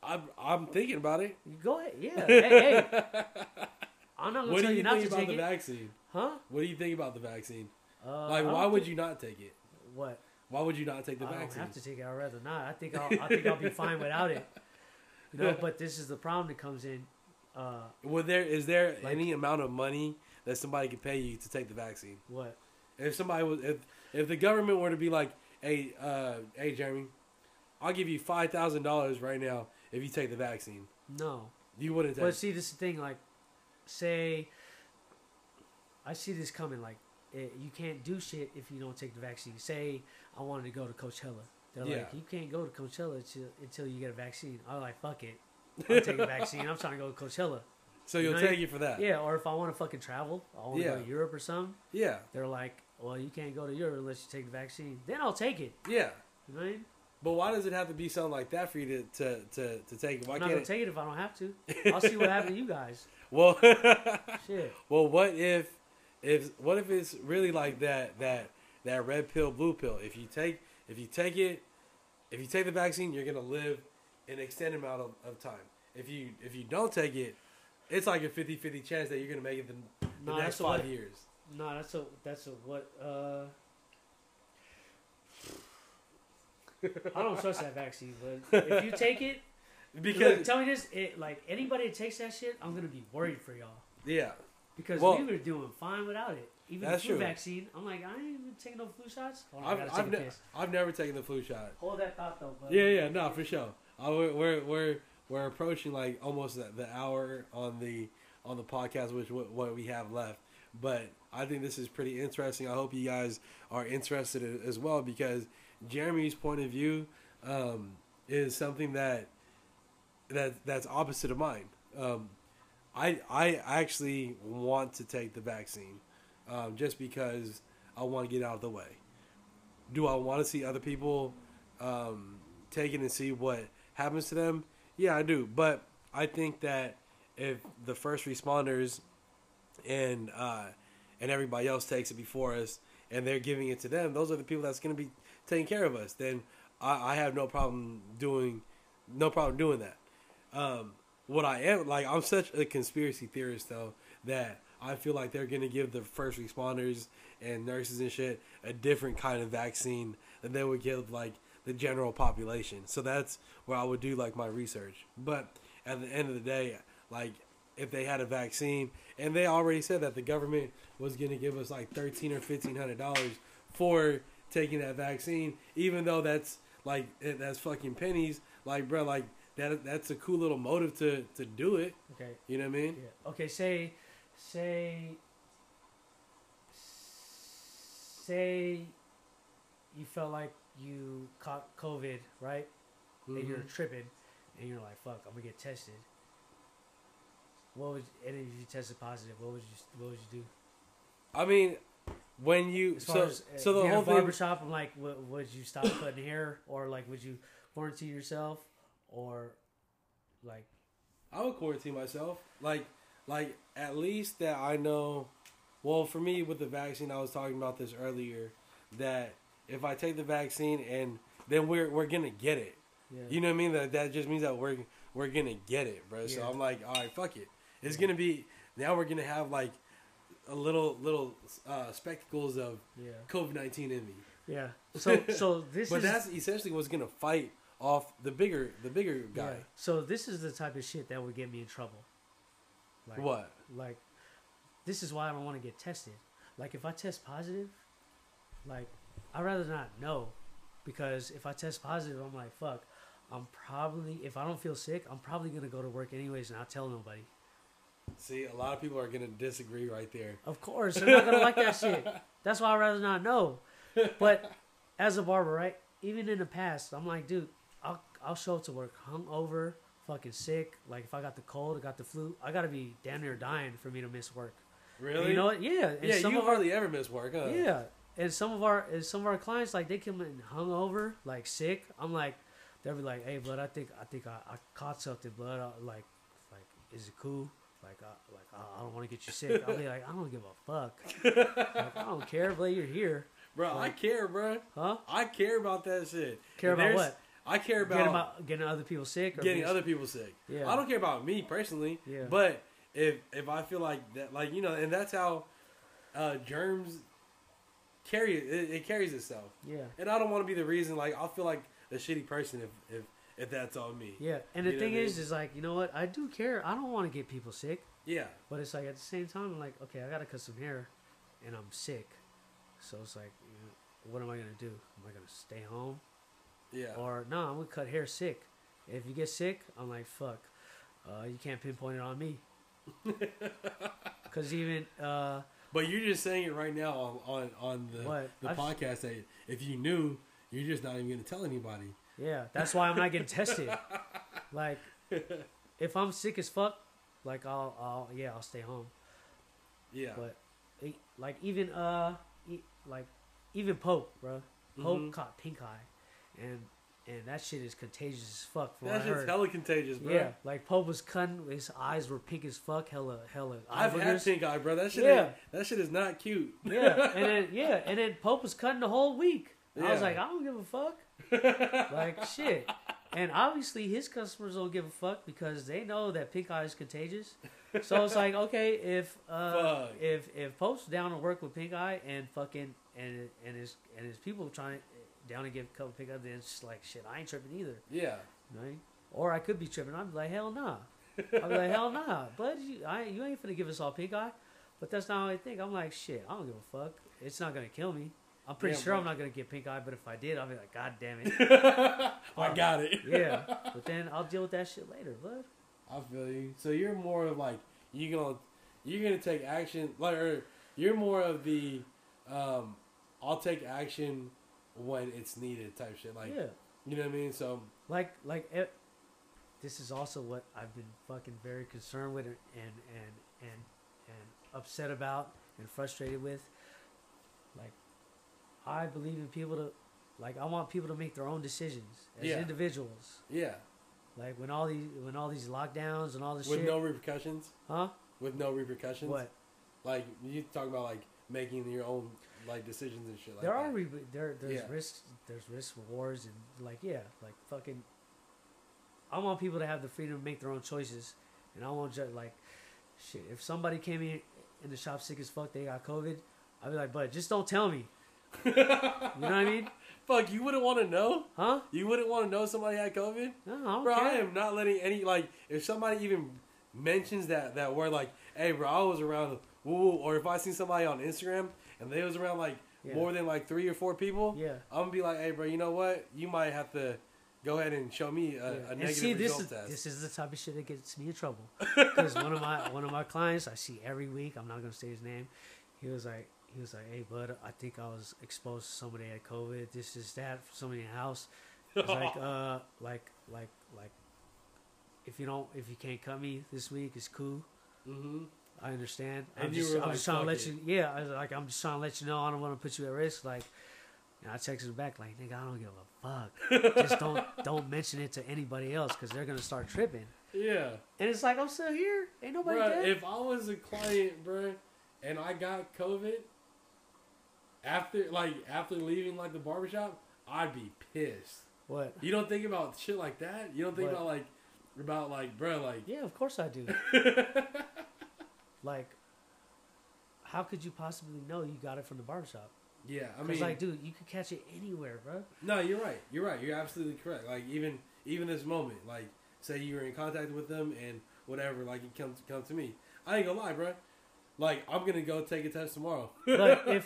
I'm thinking about it. Go ahead. Yeah. Hey. I'm not going to tell you not to take it. What do you think about the vaccine? Huh? What do you think about the vaccine? Like, why would you not take it? What? Why would you not take the vaccine? I don't have to take it. I'd rather not. I think I'll be fine without it. You know, but this is the problem that comes in. Well, is there like, any amount of money that somebody could pay you to take the vaccine? What? If somebody was, if the government were to be like, hey, Jeremy, I'll give you $5,000 right now if you take the vaccine. No. You wouldn't take it. But see, this is the thing, like, say, I see this coming. Like, you can't do shit if you don't take the vaccine. Say, I wanted to go to Coachella. They're like, you can't go to Coachella until you get a vaccine. I'm like, fuck it. I'll take a vaccine. I'm trying to go to Coachella. So you'll take it for that. Yeah, or if I want to fucking travel, I want to go to Europe or something. Yeah. They're like, well, you can't go to Europe unless you take the vaccine. Then I'll take it. Yeah. You know what I mean? But why does it have to be something like that for you to take it? Why I'm not going to take it if I don't have to. I'll see what happens to you guys. Well, shit. Well, what if it's really like that red pill, blue pill? If you take the vaccine, you're gonna live an extended amount of time. If you don't take it, it's like a 50-50 chance that you're gonna make it the next 5 years. No, that's a what? I don't trust that vaccine, but if you take it. Because look, tell me this, like anybody that takes that shit, I'm gonna be worried for y'all. Yeah, because we were doing fine without it. Even the flu vaccine, I'm like, I ain't even taking no flu shots. Hold on, I've never taken the flu shot. Hold that thought though, buddy. Yeah, no, for sure. We're approaching like almost the hour on the podcast, which what we have left. But I think this is pretty interesting. I hope you guys are interested as well, because Jeremy's point of view is something that's opposite of mine. I actually want to take the vaccine just because I want to get out of the way. Do I want to see other people take it and see what happens to them? Yeah, I do. But I think that if the first responders and everybody else takes it before us and they're giving it to them, those are the people that's going to be taking care of us. Then I have no problem doing that. What I am, like, I'm such a conspiracy theorist though, that I feel like they're going to give the first responders and nurses and shit a different kind of vaccine than they would give like the general population. So that's where I would do like my research. But at the end of the day, like, if they had a vaccine, and they already said that the government was going to give us like $1,300 or $1,500 for taking that vaccine, even though that's like, that's fucking pennies. Like, bro, like, that's a cool little motive to do it. Okay. You know what I mean? Yeah. Okay, say you felt like you caught COVID, right? Mm-hmm. And you're tripping and you're like, fuck, I'm gonna get tested. And if you tested positive, what would you do? I mean, when you the whole barbershop, I'm like, would you stop cutting hair, or like would you quarantine yourself? Or Like, I would quarantine myself. Like at least that I know. Well, for me with the vaccine, I was talking about this earlier. That if I take the vaccine and then we're gonna get it. Yeah. You know what I mean? That just means that we're gonna get it, bro. Yeah. So I'm like, all right, fuck it. It's gonna be now. We're gonna have like a little spectacles of COVID-19 envy. Yeah. So this. But that's essentially what's gonna fight off the bigger guy. Yeah. So this is the type of shit that would get me in trouble. Like, what? Like, this is why I don't want to get tested. Like, if I test positive, like, I'd rather not know, because if I test positive, I'm like, fuck. I'm probably, if I don't feel sick, I'm probably going to go to work anyways and not tell nobody. See, a lot of people are going to disagree right there. Of course. They're not going to like that shit. That's why I'd rather not know. But as a barber, right, even in the past, I'm like, dude, I'll show up to work hungover, fucking sick. Like, if I got the cold, I got the flu, I got to be damn near dying for me to miss work. Really? And you know what? Yeah. And yeah, you hardly ever miss work, huh? Yeah. And some of our clients, like, they come in hungover, like, sick. I'm like... They'll be like, "Hey, blood, I think I caught something, blood. Like, is it cool? Like, I don't want to get you sick." I'll be like, "I don't give a fuck. Like, I don't care, blood. You're here, bro. Like, I care, bro. Huh? I care about that shit. Care about what? I care about getting other people sick. Or getting other people sick. Yeah. I don't care about me personally. Yeah. But if I feel like that, like, you know, and that's how germs carry it. It carries itself. Yeah. And I don't want to be the reason. Like, I feel like a shitty person if that's on me. Yeah, and the thing is like, you know what? I do care. I don't want to get people sick. Yeah. But it's like, at the same time, I'm like, okay, I got to cut some hair, and I'm sick. So it's like, you know, what am I going to do? Am I going to stay home? Yeah. Or, no, I'm going to cut hair sick. If you get sick, I'm like, fuck. You can't pinpoint it on me. Because even... but you're just saying it right now on the podcast that if you knew... You're just not even going to tell anybody. Yeah, that's why I'm not getting tested. Like, if I'm sick as fuck, like, I'll stay home. Yeah. But, like, even Pope, bro. Pope caught pink eye. And that shit is contagious as fuck. That shit's hella contagious, bro. Yeah, like, Pope was cutting, his eyes were pink as fuck, hella. I've had pink eye, bro. That shit is not cute. Yeah, and then Pope was cutting the whole week. Yeah. I was like, I don't give a fuck. Like, shit. And obviously his customers don't give a fuck because they know that pink eye is contagious. So it's like, okay, if Pope's down to work with pink eye and fucking and his people trying down to get a couple pink eye, then it's just like, shit, I ain't tripping either. Yeah. Right? Or I could be tripping. I'd be like, hell nah. I'd be like, hell nah. But you ain't finna give us all pink eye. But that's not how I think. I'm like, shit, I don't give a fuck. It's not gonna kill me. I'm pretty sure, bro, I'm not going to get pink eye, but if I did, I'll be like, God damn it. I got it. Yeah. But then I'll deal with that shit later, bud. I feel you. So you're more of like, you're gonna take action, like, or you're more of the, I'll take action when it's needed type shit. Like, yeah. You know what I mean? So. Like, this is also what I've been fucking very concerned with and upset about and frustrated with. Like, I believe in people to, like, I want people to make their own decisions as individuals. Yeah. Like, when all these lockdowns and all this shit. With no repercussions? Huh? With no repercussions? What? Like, you talk about, like, making your own, like, decisions and shit like that. There's risks. There's risk rewards and, like, yeah. Like, fucking, I want people to have the freedom to make their own choices. And I won't judge, like, shit. If somebody came in the shop sick as fuck, they got COVID, I'd be like, bud, just don't tell me. You know what I mean? Fuck, you wouldn't want to know? Huh? You wouldn't want to know somebody had COVID? No, I don't care. I am not letting any, like, if somebody even mentions that word, like, hey, bro, I was around, woo, or if I see somebody on Instagram and they was around, like, more than, like, 3 or 4 people, I'm going to be like, hey, bro, you know what? You might have to go ahead and show me a negative result test. This is the type of shit that gets me in trouble. Because one of my clients I see every week, I'm not going to say his name, he was like, hey, bud, I think I was exposed to somebody at COVID. This is that. Somebody in the house. It's like, if you can't cut me this week, it's cool. Mm-hmm. I understand. I'm just trying to let you know I don't want to put you at risk. Like, and I texted him back, like, nigga, I don't give a fuck. Just don't mention it to anybody else because they're going to start tripping. Yeah. And it's like, I'm still here. Ain't nobody dead. If I was a client, bro, and I got COVID after leaving like the barbershop, I'd be pissed. What? You don't think about shit like that? You don't think about, yeah, of course I do. Like, how could you possibly know you got it from the barbershop? Yeah, I mean, like, dude, you could catch it anywhere, bro. No, you're right. You're right. You're absolutely correct. Like, even this moment, like, say you were in contact with them and whatever, like, it comes to me. I ain't gonna lie, bro. Like, I'm gonna go take a test tomorrow. Look,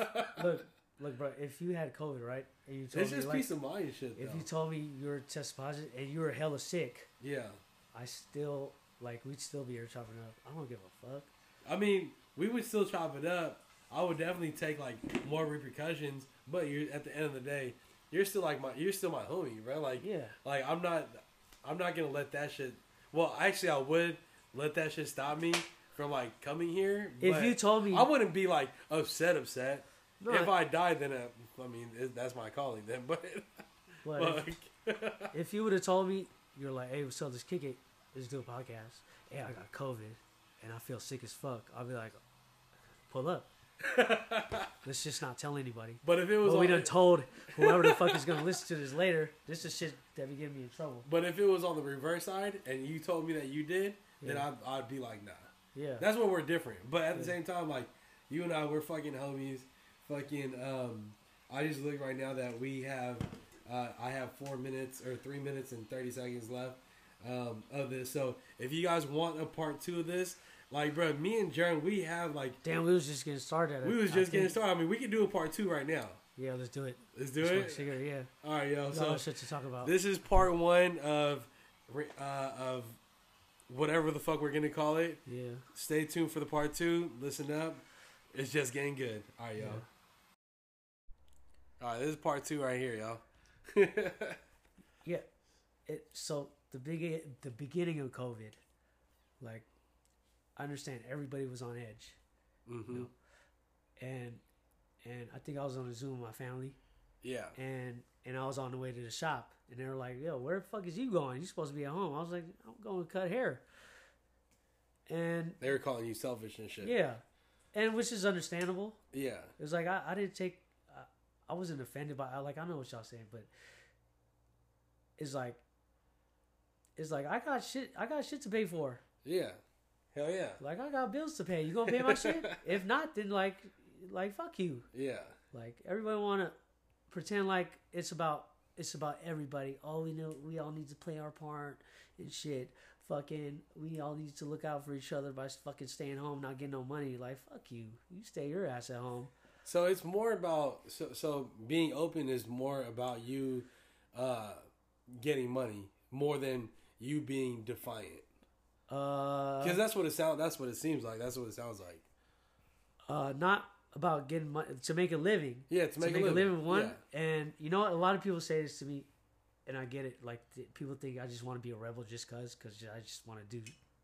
bro. If you had COVID, right, and you told me, it's just peace of mind and shit. If you told me you were test positive and you were hella sick, yeah, I still we'd still be here chopping up. I don't give a fuck. I mean, we would still chop it up. I would definitely take more repercussions, but you're at the end of the day, you're still my homie, right? Like, yeah. Like, I'm not gonna let that shit. Well, actually, I would let that shit stop me from coming here. If you told me, I wouldn't be upset. No, if I die, then that's my calling then. But if you would have told me, you're like, hey, so let's kick it, let's do a podcast. Hey, I got COVID and I feel sick as fuck. I'll be like, pull up. Let's just not tell anybody. But if it was, we done told whoever the fuck is gonna listen to this later. This is shit that be getting me in trouble. But if it was on the reverse side and you told me that you did, then I'd be like, nah. Yeah, that's when we're different. But at the same time, you and I, we're fucking homies. Fucking, I just look right now that we have, I have 3 minutes and 30 seconds left of this. So if you guys want a part 2 of this. Like, bro, me and Jaron, we have, damn, we was just getting started. I mean, we could do a part 2 right now. Yeah, let's do it. Yeah. All right, yo. So, shit to talk about. This is part 1 of whatever the fuck we're going to call it. Yeah. Stay tuned for the part 2. Listen up. It's just getting good. All right, y'all. Yeah. All right, this is part 2 right here, y'all. Yeah. So, the beginning of COVID, I understand everybody was on edge, you know? and I think I was on a Zoom with my family, yeah, and I was on the way to the shop, and they were like, "Yo, where the fuck is you going? You're supposed to be at home." I was like, "I'm going to cut hair," and they were calling you selfish and shit. Yeah, and which is understandable. Yeah, it was like I didn't take, I wasn't offended by I know what y'all saying, but it's like I got shit to pay for. Yeah. Hell yeah. Like, I got bills to pay. You gonna pay my shit? If not, then, fuck you. Yeah. Like, everybody wanna pretend like it's about everybody. Oh, we all need to play our part and shit. Fucking, we all need to look out for each other by fucking staying home, not getting no money. Like, fuck you. You stay your ass at home. So it's more about, so being open is more about you getting money more than you being defiant. Because that's what it seems like. That's what it sounds like. Not about getting money to make a living. Yeah, to make a living. And you know what? A lot of people say this to me, and I get it. Like, people think I just want to be a rebel just because I just want to do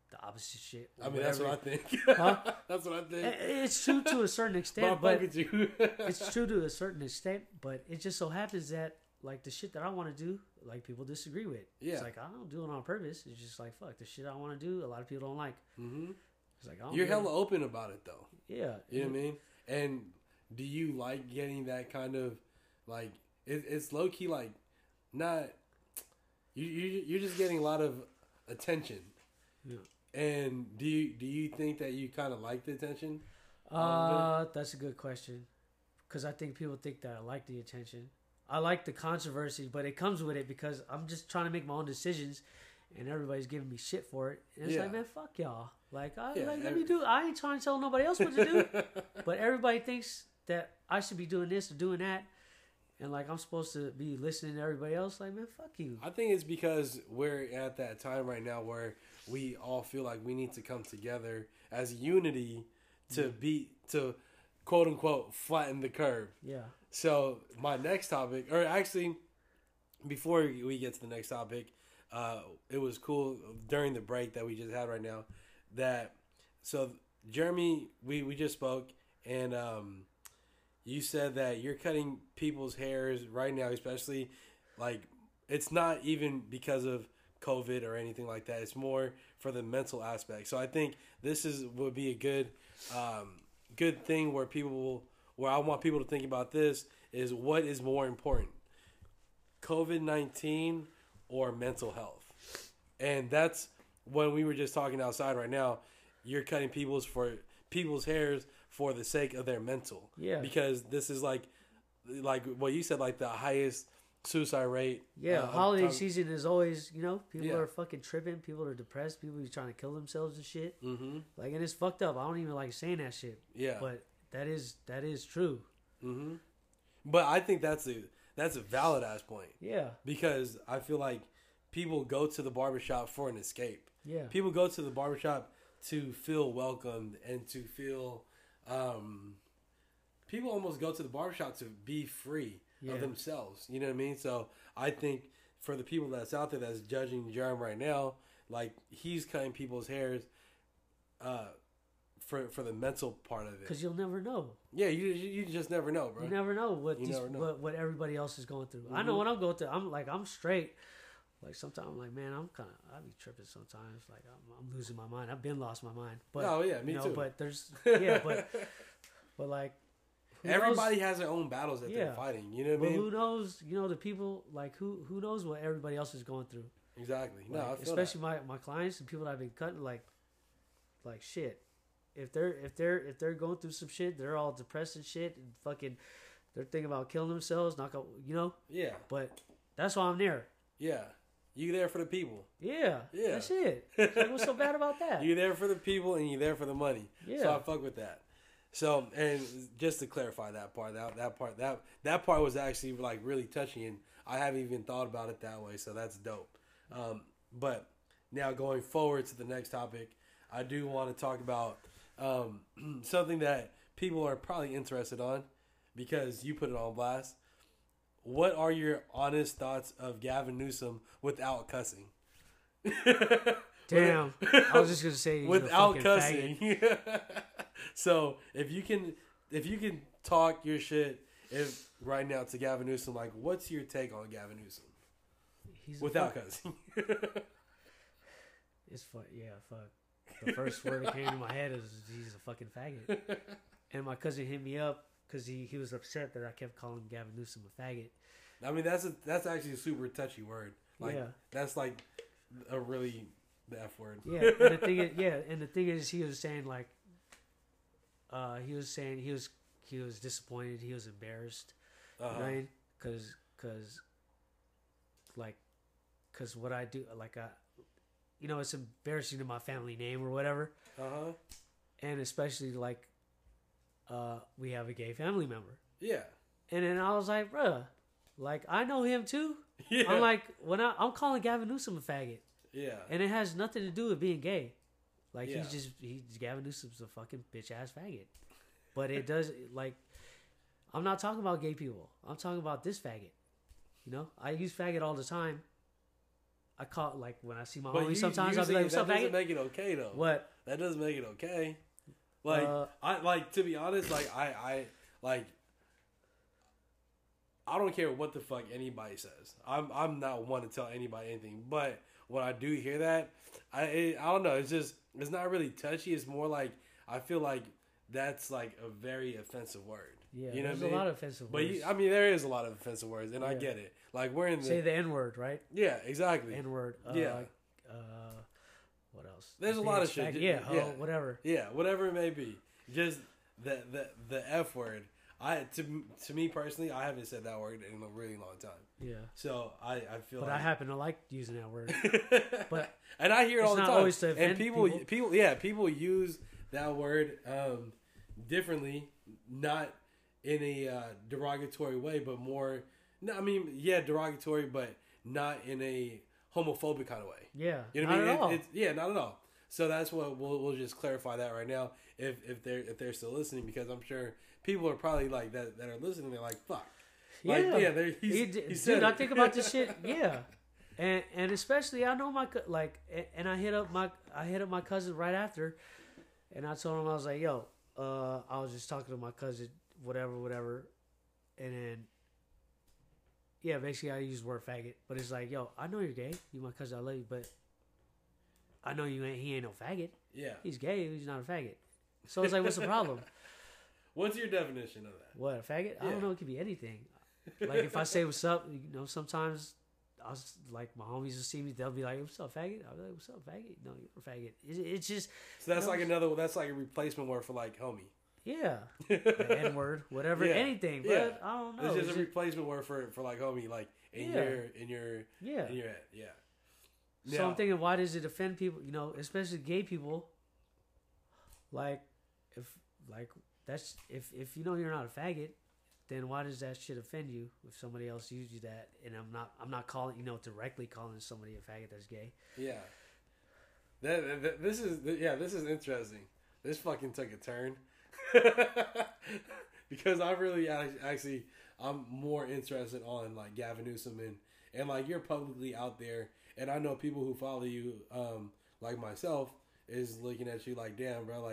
the opposite shit. I mean, whatever. That's what I think. Huh? That's what I think. It's true to a certain extent, but it's true to a certain extent. But it just so happens that the shit that I want to do, people disagree with. Yeah. It's I don't do it on purpose. It's just fuck, the shit I want to do, a lot of people don't like. Mm-hmm. It's I don't. You're hella open about it, though. Yeah. You know what I mean? And do you like getting that kind of, it's low-key, not, you're just getting a lot of attention. Yeah. And do you think that you kind of like the attention? That's a good question. Because I think people think that I like the attention. I like the controversy, but it comes with it because I'm just trying to make my own decisions, and everybody's giving me shit for it. And it's man, fuck y'all. I ain't trying to tell nobody else what to do, but everybody thinks that I should be doing this or doing that, and I'm supposed to be listening to everybody else. Man, fuck you. I think it's because we're at that time right now where we all feel like we need to come together as unity to to quote unquote flatten the curve. Yeah. So, my next topic, or actually, before we get to the next topic, it was cool during the break that we just had right now, so Jeremy, we just spoke, and you said that you're cutting people's hairs right now, especially, it's not even because of COVID or anything like that. It's more for the mental aspect. So I think this would be a good thing where where I want people to think about this is what is more important, COVID-19 or mental health. And that's when we were just talking outside right now, you're cutting people's hairs for the sake of their mental. Yeah. Because this is like what you said, like the highest suicide rate. Yeah, holiday season is always, people are fucking tripping. People are depressed. People are trying to kill themselves and shit. Mm-hmm. Like, and it's fucked up. I don't even like saying that shit. Yeah. But that is true. Mm-hmm. But I think that's a valid ass point. Yeah. Because I feel like people go to the barbershop for an escape. Yeah. People go to the barbershop to feel welcomed and to feel... people almost go to the barbershop to be free of themselves. You know what I mean? So I think for the people that's out there that's judging Jerm right now, like he's cutting people's hairs for the mental part of it. Because you'll never know. Yeah, you just never know, bro. You never know what everybody else is going through. Mm-hmm. I know what I'm going through. I'm straight. Like sometimes I'm like, man, I be tripping sometimes. Like I'm losing my mind. I've been lost my mind. But, oh yeah, me too. But but like everybody knows? Has their own battles that they're fighting. You know what I mean? Who knows? The people like who knows what everybody else is going through. Exactly. Like, no, I feel especially that. my clients and people that I've been cutting. Like shit. If they're going through some shit, they're all depressed and shit, and fucking, they're thinking about killing themselves. Not gonna, Yeah. But that's why I'm there. Yeah. You there for the people. Yeah. That's it. Like, what's so bad about that? You're there for the people and you're there for the money. Yeah. So I fuck with that. So, and just to clarify that part was actually like really touching, and I haven't even thought about it that way. So that's dope. But now going forward to the next topic, I do want to talk about something that people are probably interested on because you put it on blast. What are your honest thoughts of Gavin Newsom without cussing? Damn. I was just going to say without cussing. So, if you can talk your shit right now to Gavin Newsom, like what's your take on Gavin Newsom? Without cussing. It's fuck. Yeah, fuck. The first word that came to my head is he's a fucking faggot. And my cousin hit me up because he was upset that I kept calling Gavin Newsom a faggot. I mean, that's actually a super touchy word. Like, yeah. That's like a really the F word. Yeah, and the thing is, he was saying like, he was disappointed, he was embarrassed, right? Because what I do, like it's embarrassing to my family name or whatever. And especially like. We have a gay family member. Yeah. And then I was like, bruh, like, I know him too. Yeah. I'm like, I'm calling Gavin Newsom a faggot. Yeah. And it has nothing to do with being gay. Like, Gavin Newsom's a fucking bitch-ass faggot. But it does, like, I'm not talking about gay people. I'm talking about this faggot. I use faggot all the time. I call, like, when I see my homie sometimes, I'll be like, what's up, faggot? That doesn't make it okay, though. What? That doesn't make it okay. Like I like to be honest, like I don't care what the fuck anybody says. I'm not one to tell anybody anything, but when I do hear that, I don't know. It's just it's not really touchy. It's more like I feel like that's like a very offensive word. Yeah, you know there's a lot of offensive words. But there is a lot of offensive words, and I get it. Like we're in say the N word, right? Yeah, exactly. N word. Yeah. What else? There's a lot of shit. Whatever. Yeah, whatever it may be. Just the F word. To me personally, I haven't said that word in a really long time. Yeah. So I feel. But like... I happen to like using that word. But and I hear it all the time. It's not always to offend people. Yeah, people use that word differently, not in a derogatory way, but more. No, derogatory, but not in a homophobic kind of way. Yeah. You know what I mean? Not at all. Not at all. So that's what we'll just clarify that right now if they're still listening, because I'm sure people are probably like that are listening, they're like, fuck. Like, dude, I think about this shit. Yeah. And especially I know my and I hit up my cousin right after, and I told him, I was like, yo, I was just talking to my cousin, whatever. And then Yeah, basically I use the word faggot, but it's like, yo, I know you're gay. You my cousin, I love you, but I know you ain't. He ain't no faggot. Yeah, he's gay. He's not a faggot. So it's like, what's the problem? What's your definition of that? What, a faggot? Yeah. I don't know. It could be anything. Like if I say what's up, you know, sometimes I was like, my homies will see me, they'll be like, what's up, faggot? I'll be like, what's up, faggot? No, you're a faggot. It's just. So that's, you know, like another. That's like a replacement word for like homie. Yeah, the N word, whatever, yeah, anything. But yeah, I don't know. It's just a replacement word for like homie, like in yeah, your yeah, in your head. Yeah. So now, I'm thinking, why does it offend people? You know, especially gay people. Like, if like that's if you know you're not a faggot, then why does that shit offend you if somebody else uses you that? And I'm not calling, you know, directly calling somebody a faggot that's gay. Yeah. This is interesting. This fucking took a turn. Because I'm really actually I'm more interested on like Gavin Newsom and like you're publicly out there, and I know people who follow you like myself is looking at you like, damn bro,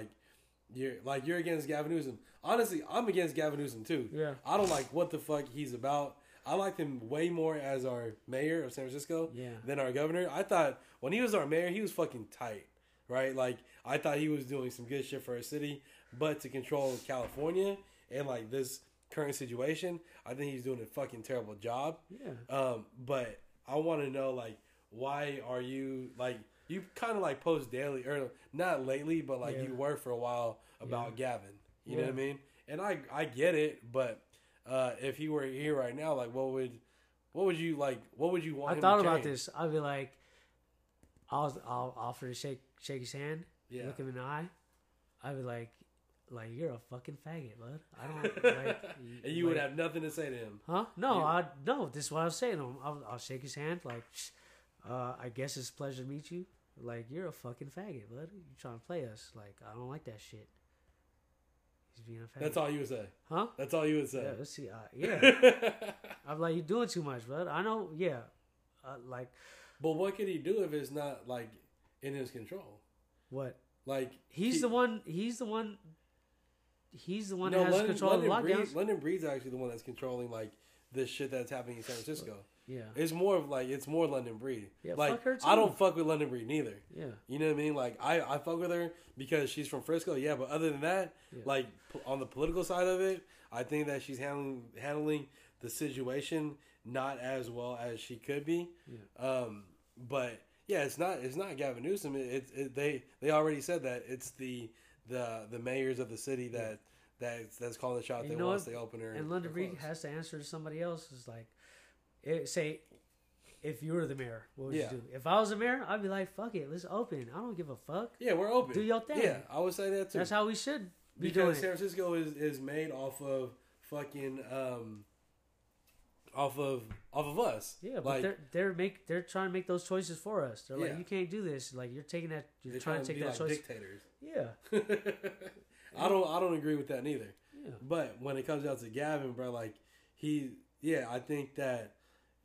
you're against Gavin Newsom. Honestly, I'm against Gavin Newsom too. Yeah, I don't like what the fuck he's about. I liked him way more as our mayor of San Francisco than our governor. I thought when he was our mayor he was fucking tight, right? Like I thought he was doing some good shit for our city. But to control California and like this current situation, I think he's doing a fucking terrible job. Yeah. But I want to know, like, why are you like, you kind of like post daily, or not lately, but like you were for a while about Gavin. You know what I mean? And I get it, but if he were here right now, like, what would you like? What would you want? I thought about this. I'd be like, I'll offer to shake his hand, look him in the eye. I'd be like, you're a fucking faggot, bud. I don't like. And you like, would have nothing to say to him, huh? No, this is what I was saying to him. I'll shake his hand, like, I guess it's a pleasure to meet you. Like, you're a fucking faggot, bud. You trying to play us? Like, I don't like that shit. He's being a faggot. That's all you would say, huh? That's all you would say. Yeah, let's see. I'm like, you're doing too much, bud. I know. Yeah, like. But what could he do if it's not like in his control? What? Like he's the one. He's the one that has control of the lockdowns. London Breed's actually the one that's controlling like the shit that's happening in San Francisco. Yeah, it's more London Breed. Yeah, like fuck her too. I don't fuck with London Breed neither. Yeah, you know what I mean. Like I fuck with her because she's from Frisco. Yeah, but other than that, like on the political side of it, I think that she's handling the situation not as well as she could be. Yeah. But yeah, it's not Gavin Newsom. They already said that it's the mayors of the city that's calling the shot. They want the opener. And London Breed has to answer to somebody else. Is like, say, if you were the mayor, what would you do? If I was the mayor, I'd be like, fuck it, let's open. I don't give a fuck. Yeah, we're open. Do your thing. Yeah, I would say that too. That's how we should be doing it. Because San Francisco is made off of fucking off of us. Yeah, but like, they're trying to make those choices for us. They're like, you can't do this. Like you're trying to take that choice. Dictators. Yeah. I don't agree with that neither. Yeah. But when it comes down to Gavin, bro, like I think that,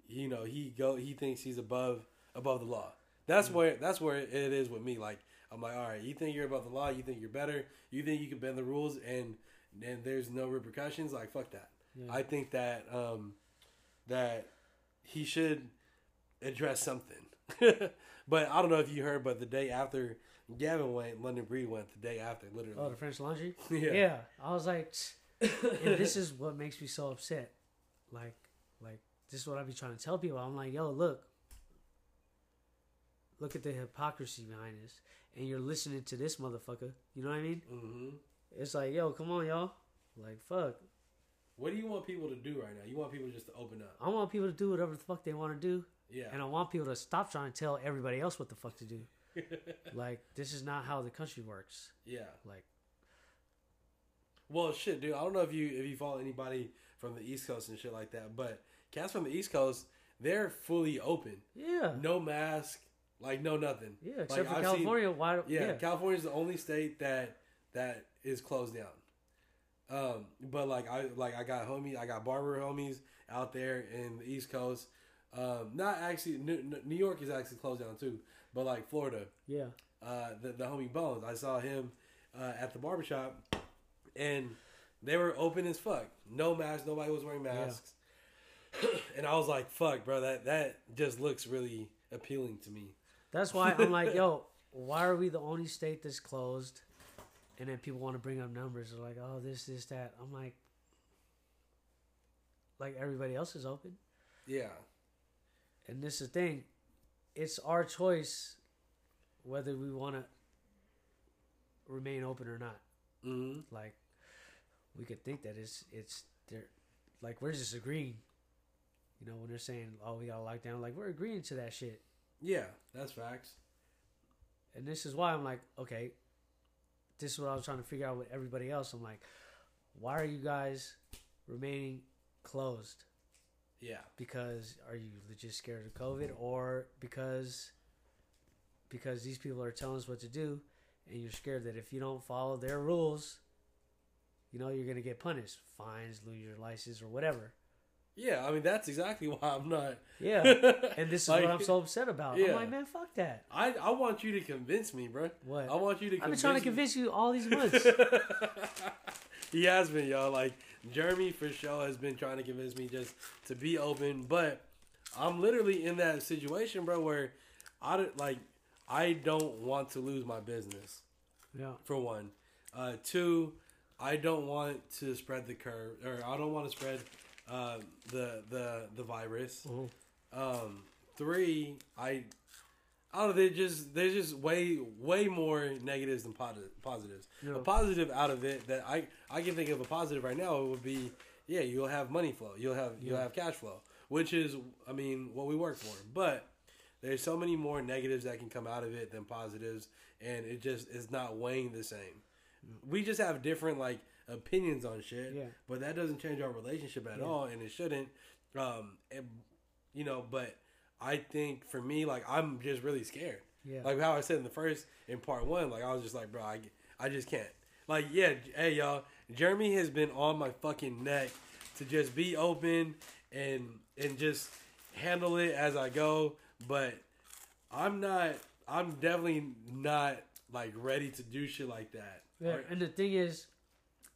you know, he thinks he's above the law. That's where it is with me. Like I'm like, all right, you think you're above the law, you think you're better, you think you can bend the rules and there's no repercussions, like fuck that. Yeah. I think that that he should address something. But I don't know if you heard, but the day after Gavin went, London Breed went the day after, literally. Oh, the French Laundry? Yeah. I was like, and this is what makes me so upset. Like this is what I be trying to tell people. I'm like, yo, look at the hypocrisy behind this. And you're listening to this motherfucker. You know what I mean? Mm-hmm. It's like, yo, come on, y'all. Like, fuck. What do you want people to do right now? You want people just to open up. I want people to do whatever the fuck they want to do. Yeah. And I want people to stop trying to tell everybody else what the fuck to do. Like, this is not how the country works. Yeah. Like, well, shit, dude. I don't know if you follow anybody from the East Coast and shit like that, but cats from the East Coast, they're fully open. Yeah. No mask, like no nothing. Yeah, except like, for California. California's the only state that is closed down. But like I got homies, I got barber homies out there in the East Coast. Not actually, New York is actually closed down too, but like Florida. Yeah. The homie Bones, I saw him at the barbershop, and they were open as fuck. No mask, nobody was wearing masks. And I was like, fuck, bro, that just looks really appealing to me. That's why I'm like, yo, why are we the only state that's closed? And then people want to bring up numbers. They're like, oh, this, that. I'm like everybody else is open. Yeah. And this is the thing. It's our choice whether we want to remain open or not. Mm-hmm. Like, we could think that it's there. Like, we're just agreeing. You know, when they're saying, oh, we got to lock down. Like, we're agreeing to that shit. Yeah, that's facts. And this is why I'm like, okay, this is what I was trying to figure out with everybody else. I'm like, why are you guys remaining closed? Yeah. Because are you legit scared of COVID, or because these people are telling us what to do and you're scared that if you don't follow their rules, you know, you're going to get punished. Fines, lose your license, or whatever. Yeah, I mean, that's exactly why I'm not. Yeah, and this is like, what I'm so upset about. Yeah. I'm like, man, fuck that. I want you to convince me, bro. What? I want you to convince me. I've been trying to convince you all these months. He has been, y'all. Like, Jeremy, for sure, has been trying to convince me just to be open. But I'm literally in that situation, bro, where I don't want to lose my business. Yeah. For one. Two, I don't want to spread the curve. Or I don't want to spread... the virus. Mm-hmm. Three, I don't know, there's just way more negatives than positives. Yeah. A positive out of it that I can think of a positive right now, it would be, yeah, you'll have money flow, you'll have cash flow, which is, I mean, what we work for. But there's so many more negatives that can come out of it than positives, and it just is not weighing the same. We just have different opinions on shit, yeah. But that doesn't change our relationship at all, and it shouldn't. But I think for me, I'm just really scared. Yeah. Like how I said in part one, I was just like, bro, I just can't. Hey y'all, Jeremy has been on my fucking neck to just be open and just handle it as I go, but I'm definitely not ready to do shit like that. Yeah, right? And the thing is.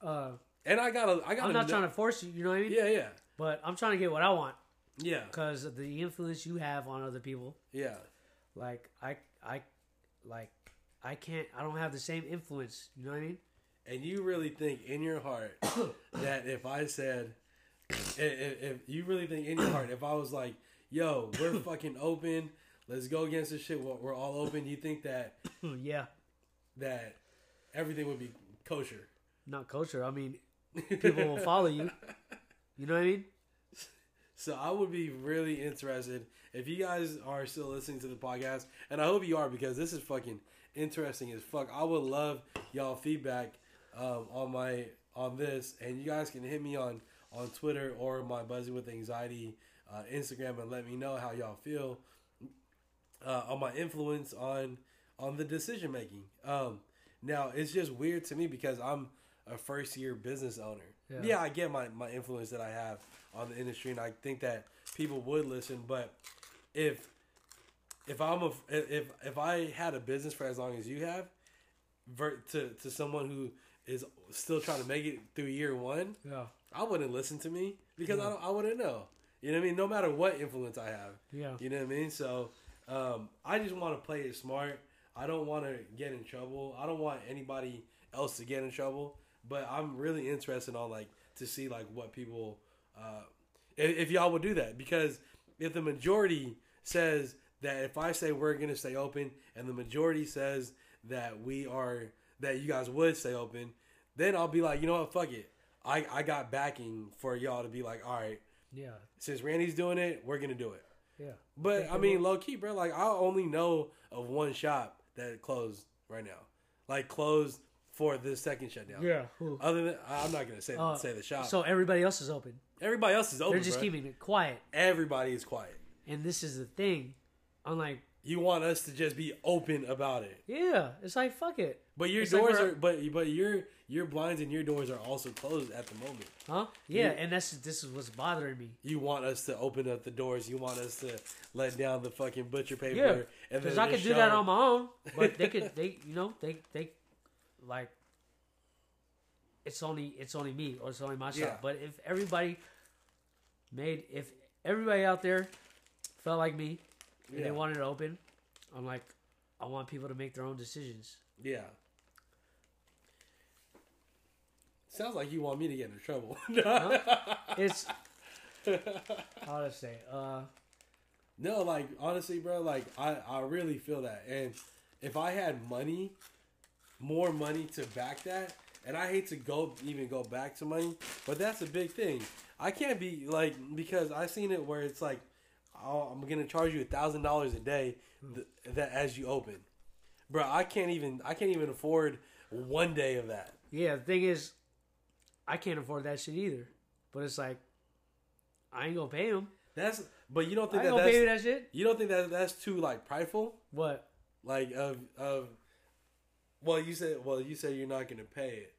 And I'm not trying to force you, you know what I mean? Yeah, yeah. But I'm trying to get what I want. Yeah. Because of the influence you have on other people. Yeah. I don't have the same influence, you know what I mean? And you really think in your heart that if I said, if you really think in your heart, if I was like, yo, we're fucking open, let's go against this shit, we're all open, you think that, yeah, that everything would be kosher? Not culture. I mean, people will follow you. You know what I mean? So I would be really interested if you guys are still listening to the podcast, and I hope you are, because this is fucking interesting as fuck. I would love y'all feedback on this, and you guys can hit me on Twitter or my Buzzing with Anxiety Instagram and let me know how y'all feel on my influence on the decision making. Now it's just weird to me because I'm a first-year business owner. Yeah. Yeah, I get my influence that I have on the industry, and I think that people would listen. But if I had a business for as long as you have, to someone who is still trying to make it through year one, yeah. I wouldn't listen to me because I wouldn't know. You know what I mean? No matter what influence I have. Yeah. You know what I mean? So I just want to play it smart. I don't want to get in trouble. I don't want anybody else to get in trouble. But I'm really interested on to see what people if y'all would do that, because if the majority says that if I say we're gonna stay open and the majority says that that you guys would stay open, then I'll be like, you know what, fuck it. I got backing for y'all to be like, all right, yeah. Since Randy's doing it, we're gonna do it. Yeah. But I mean, low key, bro. I only know of one shop that closed right now, closed. For this second shutdown. Yeah. Who? Other than, I'm not going to say the shop. So everybody else is open. Everybody else is open. They're just keeping it quiet. Everybody is quiet. And this is the thing. I'm like, you want us to just be open about it. Yeah. It's like, fuck it. But your doors are but your blinds and your doors are also closed at the moment. Huh? Yeah, and this is what's bothering me. You want us to open up the doors. You want us to let down the fucking butcher paper. Yeah. Because I could do that on my own, but they could they it's only me or it's only my shop. Yeah. But if everybody made if everybody out there felt like me, and they wanted it open. I'm like, I want people to make their own decisions. Yeah. Sounds like you want me to get into trouble. No, it's... Honestly, no, like, honestly, bro, like, I really feel that. And if I had money, more money to back that, and I hate to even go back to money, but that's a big thing. I can't be, like, because I've seen it where it's like, oh, I'm going to charge you $1,000 a day that as you open. Bro, I can't even afford one day of that. Yeah, the thing is, I can't afford that shit either. But it's like, I ain't gonna pay him. But you don't think that shit? You don't think that's too like prideful? What? Like you said you're not gonna pay it.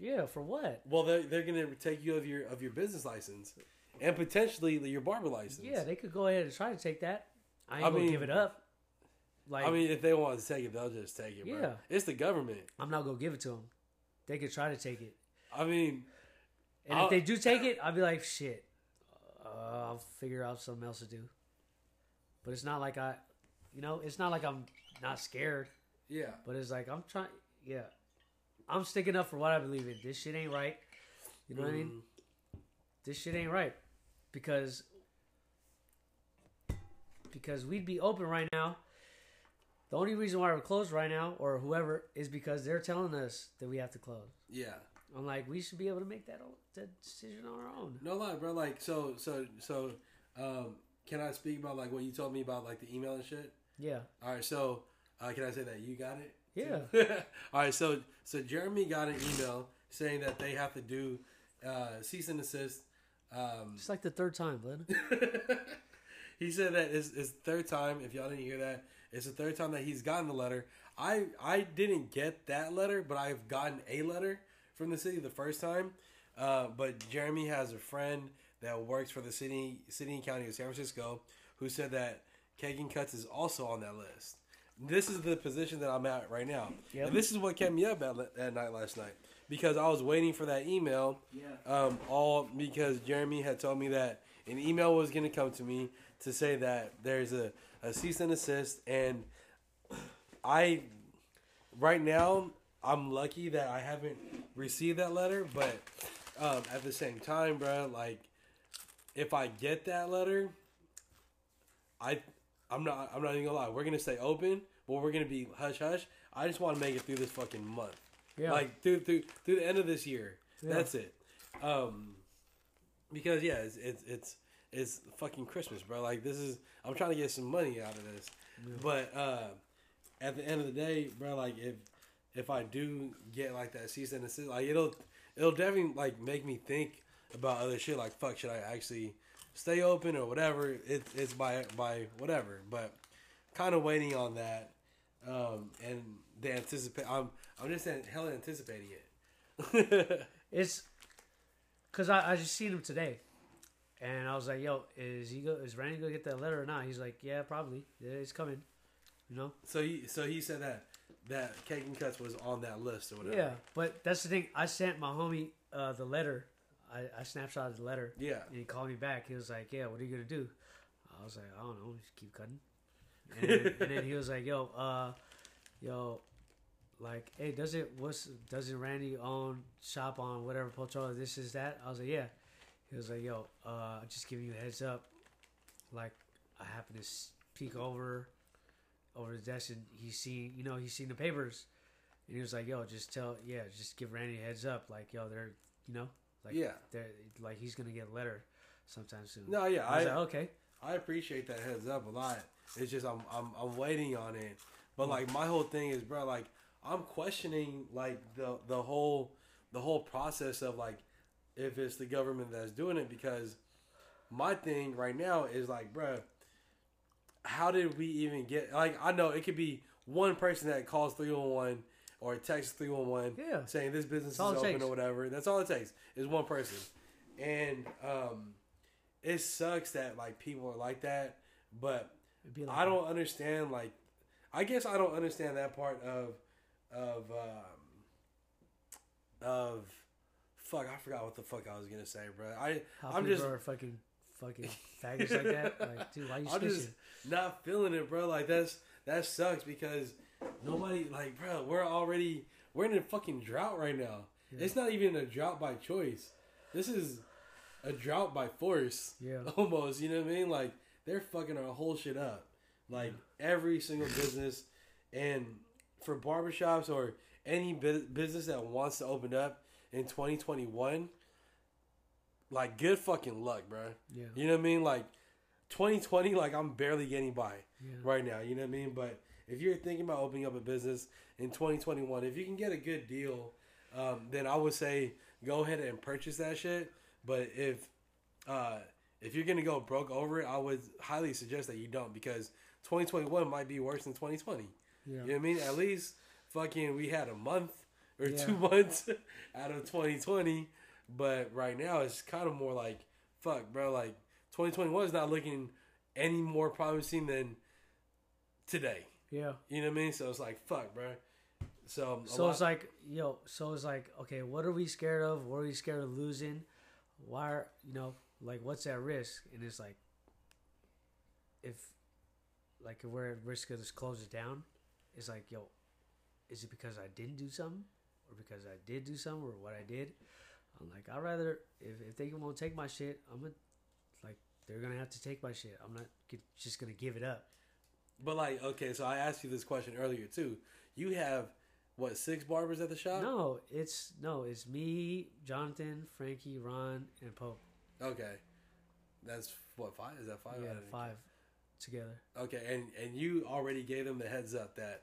Yeah, for what? Well, they're gonna take you of your business license and potentially your barber license. Yeah, they could go ahead and try to take that. I mean, give it up. Like, I mean, if they want to take it, they'll just take it. Yeah, bro. It's the government. I'm not gonna give it to them. They could try to take it. I mean, and if they do take it, I'll be like, shit. I'll figure out something else to do. But it's not like I'm not scared. Yeah. But it's like I'm trying. Yeah. I'm sticking up for what I believe in. This shit ain't right. You know what I mean? This shit ain't right because we'd be open right now. The only reason why we're closed right now, or whoever, is because they're telling us that we have to close. Yeah. I'm like, we should be able to make that decision on our own. No lie, bro. Like, so, can I speak about, like, what you told me about, like, the email and shit? Yeah. All right, so, can I say that you got it? Yeah. All right, so Jeremy got an email saying that they have to do cease and desist. It's like the third time, bud. He said that it's the third time. If y'all didn't hear that, it's the third time that he's gotten the letter. I didn't get that letter, but I've gotten a letter from the city the first time, but Jeremy has a friend that works for the city and county of San Francisco who said that Kegan Cuts is also on that list. This is the position that I'm at right now. Yep. And this is what kept me up at night last night, because I was waiting for that email. Yeah. All because Jeremy had told me that an email was going to come to me to say that there's a cease and desist, and I'm lucky that I haven't received that letter, but at the same time, bro, like, if I get that letter, I'm not even gonna lie. We're gonna stay open, but we're gonna be hush hush. I just want to make it through this fucking month, yeah. Like through the end of this year. Yeah. That's it, because yeah, it's fucking Christmas, bro. Like I'm trying to get some money out of this, yeah. But at the end of the day, bro, like If I do get like that cease and desist, like it'll definitely like make me think about other shit. Like, fuck, should I actually stay open or whatever? It's by whatever, but kind of waiting on that. And they anticipate. I'm just hell anticipating it. It's because I just seen him today, and I was like, yo, is Randy gonna get that letter or not? He's like, yeah, probably. Yeah, it's coming. You know. So he said that. That Kegan Cuts was on that list or whatever. Yeah, but that's the thing. I sent my homie the letter. I snapshotted the letter. Yeah. And he called me back. He was like, yeah, what are you going to do? I was like, I don't know. Just keep cutting. And then he was like, yo, hey, doesn't Randy own shop on whatever, Poltrola, this is that? I was like, yeah. He was like, yo, just giving you a heads up. Like, I happen to peek over his desk, and he's seen the papers, and he was like, yo, just give Randy a heads up, like, yo, they're, you know, like, yeah, they're like, he's gonna get a letter sometime soon. No, yeah, I was like, okay, I appreciate that heads up a lot. It's just I'm waiting on it, but like my whole thing is, bro, like I'm questioning like the whole process of like if it's the government that's doing it, because my thing right now is like, bro, how did we even get... Like, I know it could be one person that calls 311 or texts 311, yeah, saying this business is open or whatever. That's all it takes is one person. And it sucks that, like, people are like that. But like I don't understand, like... I guess I don't understand that part of fuck, I forgot what the fuck I was going to say, bro. I'm just... People are fucking... fucking faggots like that. Like, dude, why you snitching? Not feeling it, bro. Like, that sucks because nobody, like, bro, we're in a fucking drought right now. Yeah. It's not even a drought by choice. This is a drought by force. Yeah. Almost, you know what I mean? Like, they're fucking our whole shit up. Like, every single business. And for barbershops or any business that wants to open up in 2021, like, good fucking luck, bro. Yeah. You know what I mean? Like, 2020, like, I'm barely getting by right now. You know what I mean? But if you're thinking about opening up a business in 2021, if you can get a good deal, then I would say go ahead and purchase that shit. But if you're going to go broke over it, I would highly suggest that you don't, because 2021 might be worse than 2020. Yeah. You know what I mean? At least fucking we had a month or 2 months out of 2020. But right now it's kind of more like, fuck, bro, like 2021 is not looking any more promising than today. Yeah. You know what I mean? So it's like, fuck, bro. So it's like, yo, so it's like, okay, what are we scared of? What are we scared of losing? Why are, you know, like, what's at risk? And it's like, if we're at risk of this closes down, it's like, yo, is it because I didn't do something? Or because I did do something? Or what I did? I'm like, I'd rather, if they won't take my shit, I'm going to, like, they're going to have to take my shit. I'm not just going to give it up. But, like, okay, so I asked you this question earlier, too. You have, what, 6 barbers at the shop? No, it's me, Jonathan, Frankie, Ron, and Pope. Okay. That's, what, 5? Is that 5? Yeah, 5 together. Okay, and you already gave them the heads up that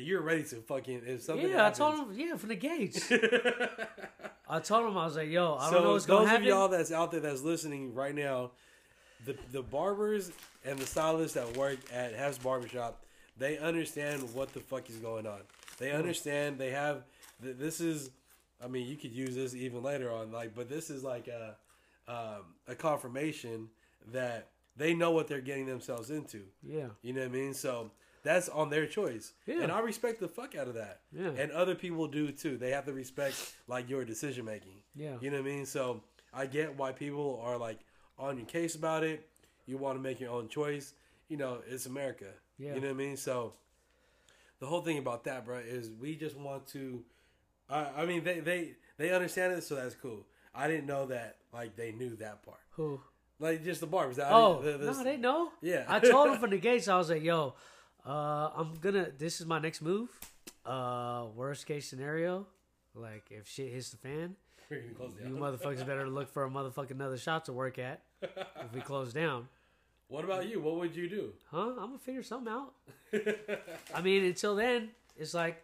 you're ready to fucking, if something happens. I told him, from the gates. I told him, I was like, yo, I don't know what's going to happen. Those of y'all that's out there that's listening right now, the barbers and the stylists that work at Hef's Barbershop, they understand what the fuck is going on. They understand, they have, this is, I mean, you could use this even later on, like, but this is like a confirmation that they know what they're getting themselves into. Yeah. You know what I mean? So that's on their choice. Yeah. And I respect the fuck out of that. Yeah. And other people do too. They have to respect, like, your decision making. Yeah. You know what I mean? So I get why people are, like, on your case about it. You want to make your own choice. You know, it's America. Yeah. You know what I mean? So the whole thing about that, bro, is we just want to, I mean, they understand it, so that's cool. I didn't know that, like, they knew that part. Who? Like, just the barbers. No, they know. Yeah. I told them from the gates, I was like, yo, this is my next move. Worst case scenario, like, if shit hits the fan, you motherfuckers better look for a motherfucking another shop to work at if we close down. What about you? What would you do? Huh? I'm gonna figure something out. I mean, until then, it's like,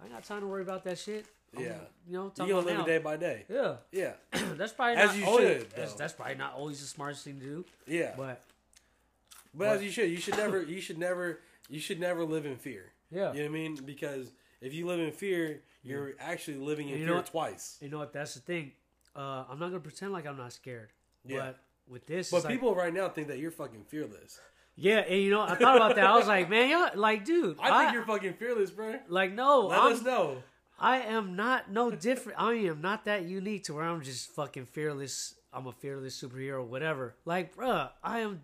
I ain't got time to worry about that shit. Yeah. You gonna live it day by day. Yeah. Yeah. That's probably not always, that's probably not always the smartest thing to do. Yeah. But as you should. You should never live in fear. Yeah. You know what I mean? Because if you live in fear, you're actually living in fear twice. You know what? That's the thing. I'm not going to pretend like I'm not scared. Yeah. But with this... But people, like, right now think that you're fucking fearless. Yeah, and I thought about that. I was like, man, y'all, like, dude... I think you're fucking fearless, bro. Like, no. Let us know. I am not no different. I am not that unique to where I'm just fucking fearless. I'm a fearless superhero, whatever. Like, bruh, I'm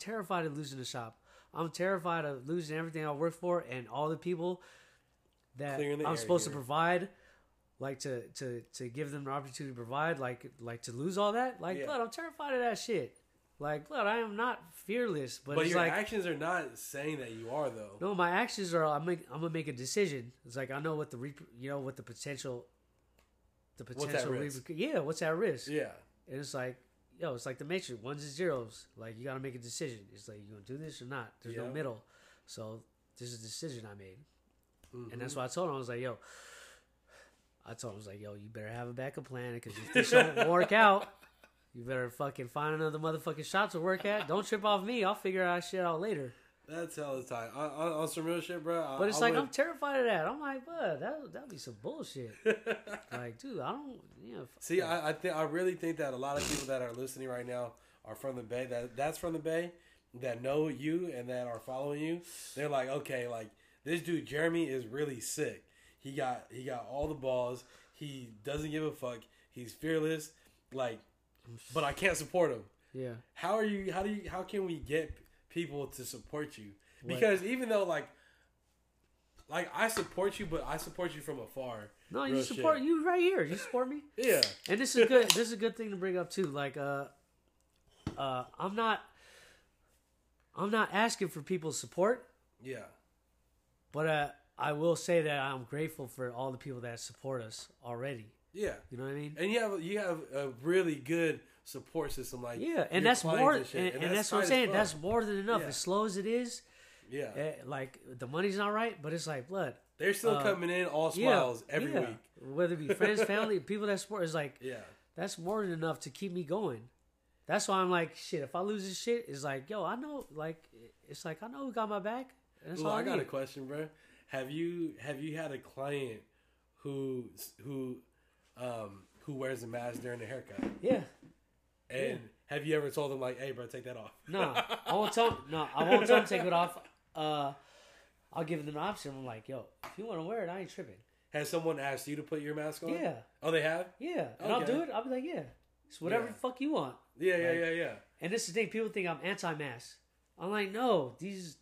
terrified of losing the shop. I'm terrified of losing everything I work for and all the people that I'm supposed to provide, like, to give them the opportunity to provide, like to lose all that. Like, blood, I'm terrified of that shit. Like, blood, I am not fearless. But it's your, like, actions are not saying that you are, though. No, my actions are, I'm gonna make a decision. It's like, I know what what the potential what's at risk? What's at risk? Yeah. And it's like, yo, it's like the Matrix, ones and zeros. Like, you gotta make a decision. It's like, you gonna do this or not? There's no middle. So this is a decision I made. Mm-hmm. And that's why I told him, I was like, yo, you better have a backup plan, because if this don't work out, you better fucking find another motherfucking shop to work at. Don't trip off me. I'll figure out shit out later. That's hella tight. On some real shit, bro. But it's I'm terrified of that. I'm like, bud, that'd be some bullshit. Like, dude, I don't... See, I really think that a lot of people that are listening right now are from the Bay. That's from the Bay, that know you and that are following you. They're like, okay, like, this dude Jeremy is really sick. He got all the balls. He doesn't give a fuck. He's fearless. Like, but I can't support him. Yeah. How can we get people to support you? Because even though like I support you, but I support you from afar. No, you support you right here. You support me? Yeah. And this is good. This is a good thing to bring up too. Like, I'm not asking for people's support. Yeah. But I will say that I'm grateful for all the people that support us already. Yeah. You know what I mean? And you have a really good support system. Like, yeah, and that's more. And that's what I'm saying. That's more than enough. Yeah. As slow as it is. Yeah. Like, the money's not right, but it's like, blood. They're still coming in all smiles every week. Whether it be friends, family, people that support, it's like, yeah, that's more than enough to keep me going. That's why I'm like, shit, if I lose this shit, it's like, yo, I know, like, it's like, I know who got my back. That's all I got need. A question, bro. Have you had a client who wears a mask during a haircut? Yeah. And have you ever told them, like, hey, bro, take that off? No, I won't tell them to take it off. I'll give them an option. I'm like, yo, if you want to wear it, I ain't tripping. Has someone asked you to put your mask on? Yeah. Oh, they have? Yeah. And okay. I'll do it. I'll be like, yeah. It's whatever the fuck you want. Yeah. And this is the thing. People think I'm anti-mask. I'm like, no,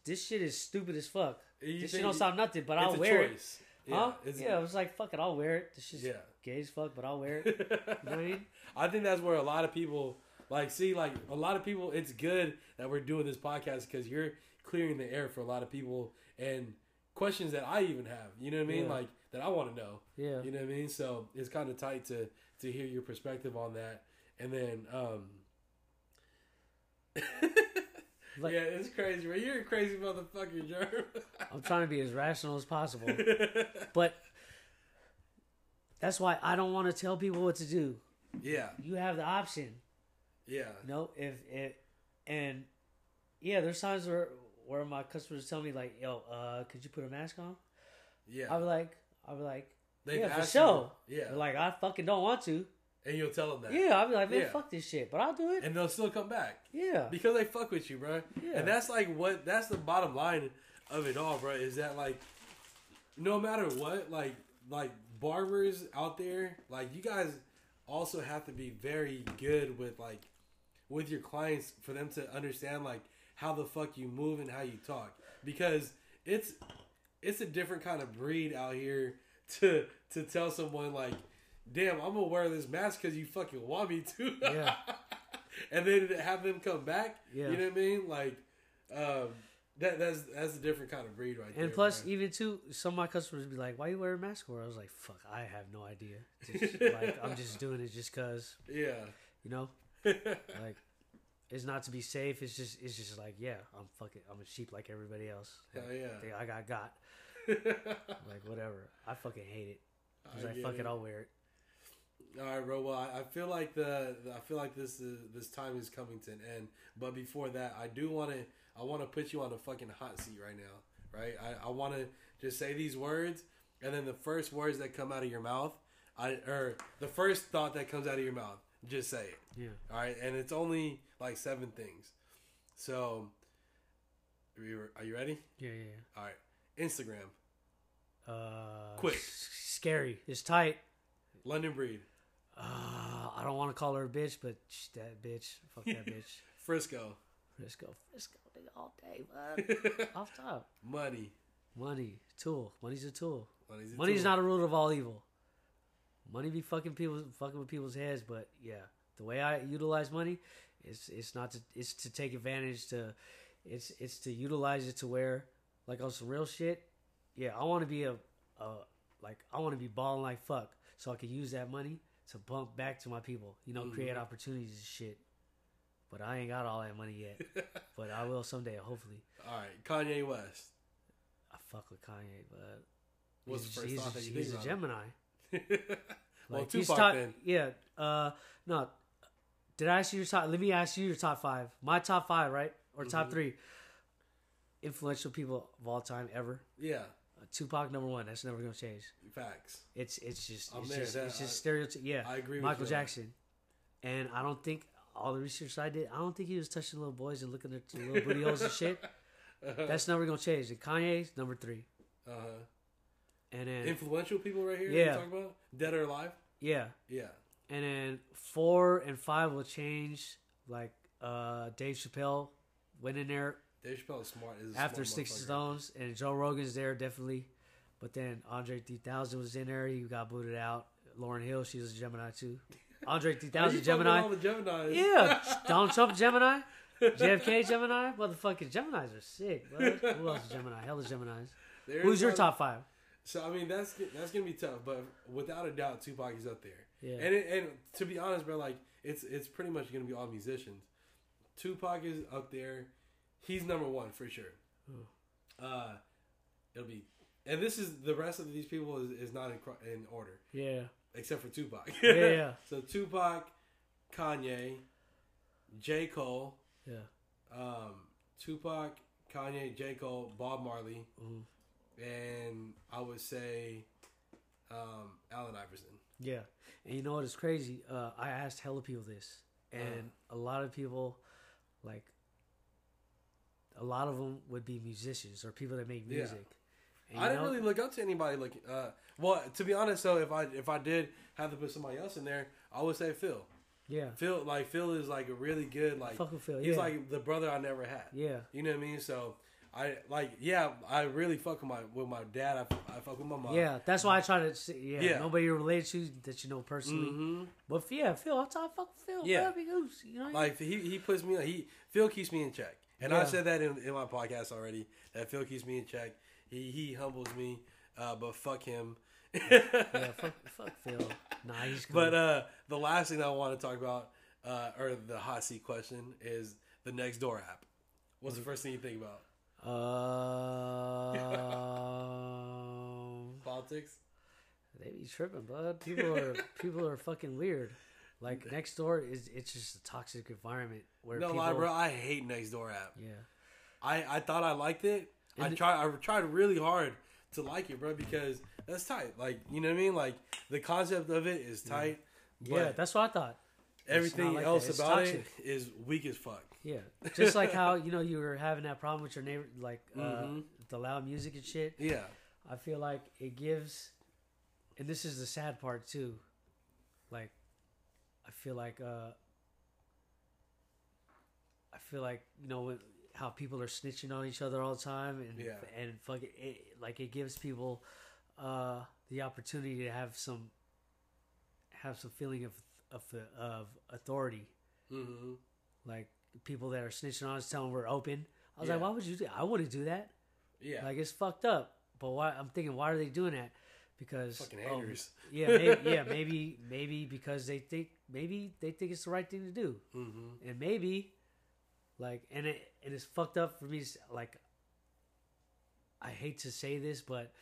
this shit is stupid as fuck. This shit don't stop nothing, but I'll wear choice. It. Yeah, huh? I was like, fuck it, I'll wear it. This shit's gay as fuck, but I'll wear it. You know what I mean? I think that's where a lot of people, it's good that we're doing this podcast because you're clearing the air for a lot of people and questions that I even have. You know what I mean? Yeah. Like, that I want to know. Yeah. You know what I mean? So it's kind of tight to hear your perspective on that. And then, like, yeah, it's crazy, right? You're a crazy motherfucker, Jerm. I'm trying to be as rational as possible. But that's why I don't want to tell people what to do. Yeah. You have the option. Yeah. No, there's times where my customers tell me, like, yo, could you put a mask on? Yeah. I'll be like, yeah, for sure. Yeah. They're like, I fucking don't want to. And you'll tell them that. Yeah, I'll be like, man, fuck this shit, but I'll do it. And they'll still come back. Yeah. Because they fuck with you, bro. Yeah. And that's like that's the bottom line of it all, bro, is that, like, no matter what, like barbers out there, like, you guys also have to be very good with, like, with your clients for them to understand, like, how the fuck you move and how you talk. Because it's a different kind of breed out here to tell someone, like, damn, I'm gonna wear this mask because you fucking want me to. Yeah. And then have them come back. Yeah. You know what I mean? Like, that's a different kind of breed, right? And there. And plus, man, even too, some of my customers be like, "Why you wearing a mask for?" I was like, "Fuck, I have no idea. Just, like, I'm just doing it just cause." Yeah. You know, like, it's not to be safe. It's just like, yeah, I'm a sheep like everybody else. Hell yeah. I got. Like, whatever. I fucking hate it. I was like, fuck it, I'll wear it. All right, bro. Well, I feel like this time is coming to an end. But before that, I want to put you on a fucking hot seat right now, right? I want to just say these words, and then the first words that come out of your mouth, the first thought that comes out of your mouth, just say it. Yeah. All right, and it's only like 7 things. So, are you ready? Yeah. All right. Instagram. Quick. Scary. It's tight. London Breed. I don't want to call her a bitch, but that bitch. Fuck that bitch. Frisco, nigga, all day, bud. Off top. Money. Tool. Money's a tool. Money's not a root of all evil. Money be fucking with people's heads, but yeah, the way I utilize money, it's to take advantage. It's to utilize it to where, like, on some real shit. Yeah, I want to be I want to be balling like fuck. So I could use that money to bump back to my people, you know, create opportunities and shit. But I ain't got all that money yet. But I will someday, hopefully. All right, Kanye West. I fuck with Kanye, but he's a Gemini. Well, like, Tupac then. Yeah. No. Did I ask you your top? Let me ask you your top 5. My top 5, right, or top 3 influential people of all time ever. Yeah. Tupac #1. That's never gonna change. Facts. It's just stereotype. Yeah, I agree. Michael Jackson, and I don't think all the research I did. I don't think he was touching little boys and looking at little booty holes and shit. That's never gonna change. And Kanye's #3. And then influential people right here. Yeah. Talking about dead or alive. Yeah. And then 4 and 5 will change. Like, Dave Chappelle went in there. Dave Chappelle is smart. After Six Stones, and Joe Rogan's there, definitely. But then Andre 3000 was in there. He got booted out. Lauryn Hill, she was a Gemini too. Andre 3000, Gemini. All the Geminis. Yeah. Donald Trump, Gemini. JFK, Gemini. Motherfucking Geminis are sick, bro. Who else is Gemini? Hell is Geminis. Who's your top five? So, I mean, that's going to be tough. But without a doubt, Tupac is up there. Yeah. And to be honest, bro, like, it's pretty much going to be all musicians. Tupac is up there. He's number one for sure. It'll be... And this is... The rest of these people is not in order. Yeah. Except for Tupac. Yeah. So Tupac, Kanye, J. Cole. Yeah. Tupac, Kanye, J. Cole, Bob Marley. Mm-hmm. And I would say Allen Iverson. Yeah. And you know what is crazy? I asked hella people this. And a lot of people, like... A lot of them would be musicians or people that make music. Yeah. I didn't really look up to anybody. Like, well, to be honest, so if I did have to put somebody else in there, I would say Phil. Yeah, Phil is like a really good like. Fucking Phil. He's like the brother I never had. Yeah, you know what I mean. So I like I really fuck with my dad. I fuck with my mom. Yeah, that's why I try to. See, nobody you're related to that you know personally. Mm-hmm. But yeah, Phil, that's how I fuck with Phil. Yeah, because, you know, like he puts me. Phil keeps me in check. And I said that in my podcast already, that Phil keeps me in check. He humbles me, but fuck him. Yeah, fuck Phil. Nah, he's cool. But the last thing I want to talk about, or the hot seat question, is the Nextdoor app. What's the first thing you think about? Politics? They be tripping, bud. People are fucking weird. Like Nextdoor it's just a toxic environment where no lie, bro. I hate Nextdoor app. Yeah, I thought I liked it. I tried really hard to like it, bro, because that's tight. Like, you know what I mean? Like the concept of it is tight. Yeah, that's what I thought. Everything else about toxic. It is weak as fuck. Yeah, just like how you were having that problem with your neighbor, like the loud music and shit. Yeah, I feel like it gives, and this is the sad part too, like. I feel like how people are snitching on each other all the time, and fucking it gives people the opportunity to have some feeling of authority. Mm-hmm. Like people that are snitching on us, telling we're open. I was like, why would you do? I wouldn't do that. Yeah, like it's fucked up. But why are they doing that? Because fucking haters. Maybe because they think it's the right thing to do. Mm-hmm. And maybe like and it's fucked up for me to, like, I hate to say this, but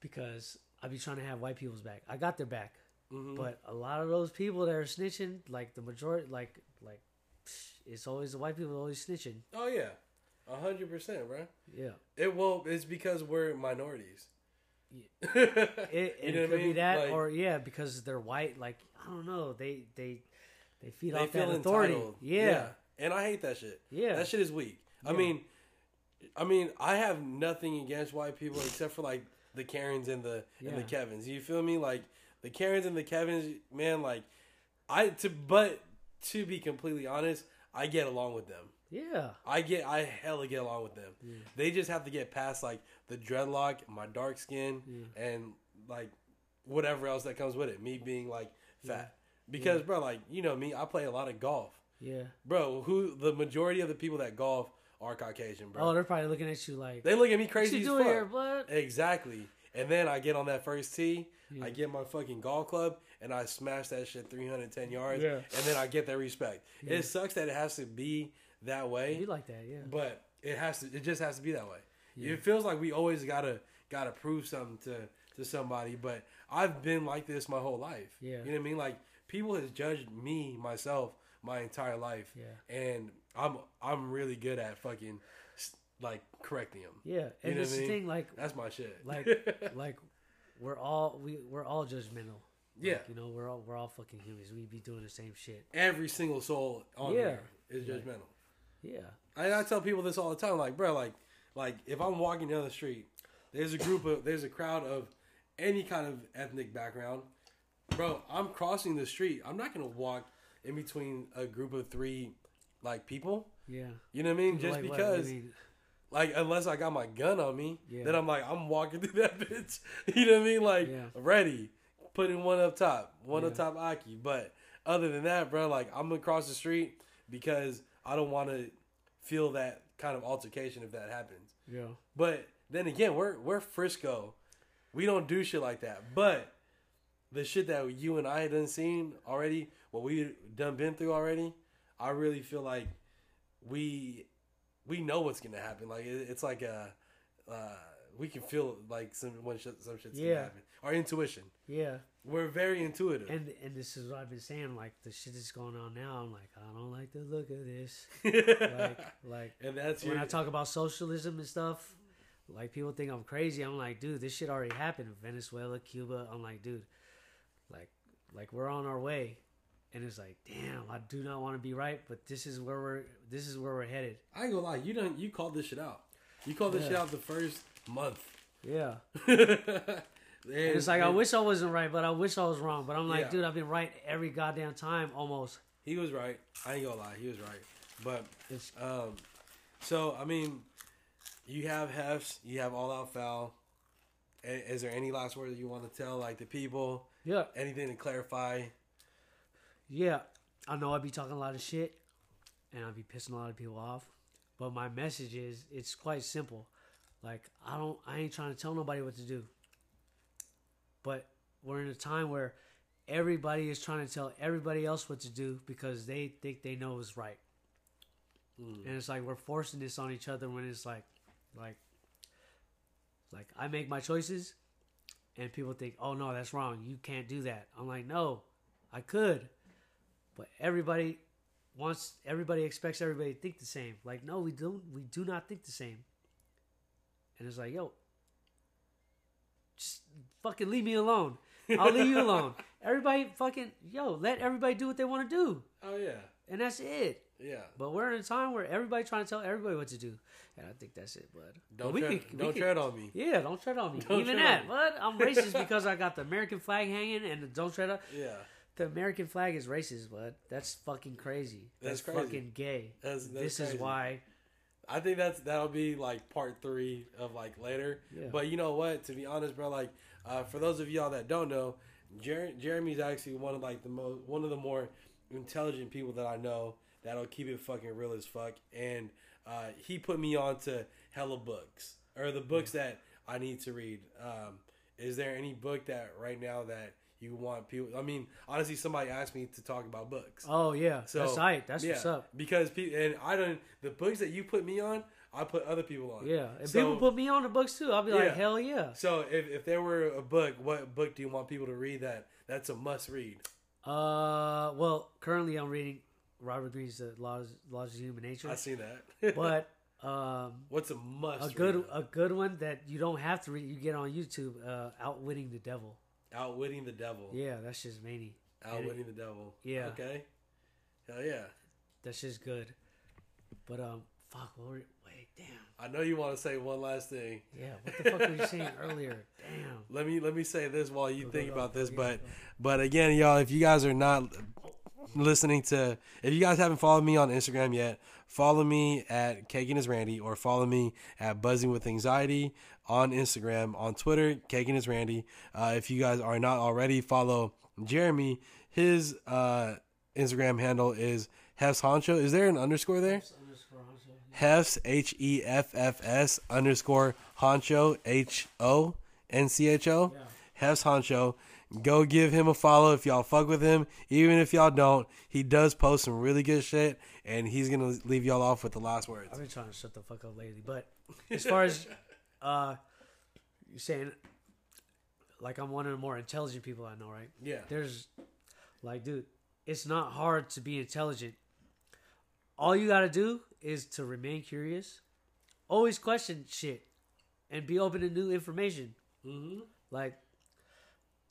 because I be trying to have white people's back. I got their back. Mm-hmm. But a lot of those people that are snitching, like the majority, like it's always the white people always snitching. Oh yeah. 100%, bro. Yeah. It's because we're minorities. It could be that, like, or because they're white. Like, I don't know, they feed off that authority. Yeah, and I hate that shit. Yeah, that shit is weak. Yeah. I mean, I have nothing against white people except for like the Karens and the Kevins. You feel me? Like the Karens and the Kevins, man. Like but to be completely honest, I get along with them. Yeah, I hella get along with them. Yeah. They just have to get past like the dreadlock, my dark skin, and like whatever else that comes with it. Me being like fat, because bro, like me, I play a lot of golf. Yeah, bro, the majority of the people that golf are Caucasian, bro. Oh, they're probably looking at you like they look at me crazy. What you doing here, blood? Exactly. And then I get on that first tee, I get my fucking golf club, and I smash that shit 310 yards, and then I get that respect. Yeah. It sucks that it has to be that way. You like that, yeah. But it just has to be that way. Yeah. It feels like we always gotta prove something to somebody, but I've been like this my whole life. Yeah. You know what I mean? Like, people has judged me, myself, my entire life. Yeah. And I'm really good at fucking... like correcting them. Yeah, and this thing, like, that's my shit. Like we're all judgmental. Yeah, like, we're all fucking humans. We be doing the same shit. Every single soul on there is judgmental. Yeah, I tell people this all the time. Like, bro, like if I'm walking down the street, there's a crowd of any kind of ethnic background, bro. I'm crossing the street. I'm not gonna walk in between a group of three like people. Yeah. You know what I mean? Just like, because, like, unless I got my gun on me, then I'm like, I'm walking through that bitch. You know what I mean? Like, ready, putting one up top, one up top Aki. But other than that, bro, like, I'm gonna cross the street because I don't want to feel that kind of altercation if that happens. Yeah. But then again, we're Frisco. We don't do shit like that. But the shit that you and I done seen already, what we done been through already, I really feel like we know what's gonna happen. Like it's like we can feel like some shit's gonna happen. Our intuition. Yeah. We're very intuitive. And this is what I've been saying. Like the shit that's going on now, I'm like, I don't like the look of this. like and that's when I talk about socialism and stuff. Like people think I'm crazy. I'm like, dude, this shit already happened. Venezuela, Cuba. I'm like, dude, like we're on our way. And it's like, damn, I do not want to be right, but this is where we're headed. I ain't gonna lie, you called this shit out. You called this shit out the first month. Yeah. And it's like, I wish I wasn't right, but I wish I was wrong. But I'm like, dude, I've been right every goddamn time almost. He was right. I ain't gonna lie, he was right. But so I mean, you have Hef's, you have All Out Fowl. Is there any last word that you want to tell, like, the people? Yeah. Anything to clarify? Yeah, I know I be talking a lot of shit, and I be pissing a lot of people off, but my message is, it's quite simple. Like, I ain't trying to tell nobody what to do, but we're in a time where everybody is trying to tell everybody else what to do because they think they know is right. Mm. And it's like, we're forcing this on each other when it's like I make my choices, and people think, oh no, that's wrong, you can't do that. I'm like, no, I could. But everybody expects everybody to think the same. Like, no, we do not think the same. And it's like, yo, just fucking leave me alone. I'll leave you alone. Everybody fucking, yo, let everybody do what they want to do. Oh yeah. And that's it. Yeah. But we're in a time where everybody's trying to tell everybody what to do. And I think that's it, bud. Don't tread on me. Yeah, don't tread on me. Even that, bud. I'm racist because I got the American flag hanging and the don't tread on. Yeah. The American flag is racist, bud. That's fucking crazy. That's crazy. Fucking gay. This crazy. Is why. I think that'll be like part 3 of like later. Yeah. But you know what? To be honest, bro, like for those of y'all that don't know, Jeremy's actually one of the more intelligent people that I know that'll keep it fucking real as fuck. And he put me on to hella books, or the books that I need to read. Is there any book that right now that you want people? I mean, honestly, somebody asked me to talk about books. Oh yeah, so, that's right. That's what's up. Because the books that you put me on, I put other people on. Yeah, and so, people put me on the books too. I'll be like, hell yeah. So if there were a book, what book do you want people to read that's a must read? Well, currently I'm reading Robert Greene's The Laws of Human Nature. I see that, but. What's a must? A good one that you don't have to read. You get on YouTube. Outwitting the Devil. Outwitting the Devil. Yeah, that's just many. Outwitting the Devil. Yeah. Okay. Hell yeah. That's just good. But fuck. Wait, damn. I know you want to say one last thing. Yeah. What the fuck were you saying earlier? Damn. Let me say this while you think about this. But again, y'all, if you guys are not listening to, if you guys haven't followed me on Instagram yet, follow me at Kegan is Randy, or follow me at Buzzing with Anxiety on Instagram. On Twitter, Kegan is Randy. If you guys are not already, follow Jeremy. His Instagram handle is Hef's Honcho. Is there an underscore there? Hef's _Honcho HONCHO. Hef's Honcho. Go give him a follow if y'all fuck with him. Even if y'all don't, he does post some really good shit, and he's going to leave y'all off with the last words. I've been trying to shut the fuck up lately, but as far as you're saying, like, I'm one of the more intelligent people I know, right? Yeah. There's, like, dude, it's not hard to be intelligent. All you got to do is to remain curious, always question shit, and be open to new information. Mm-hmm. Like,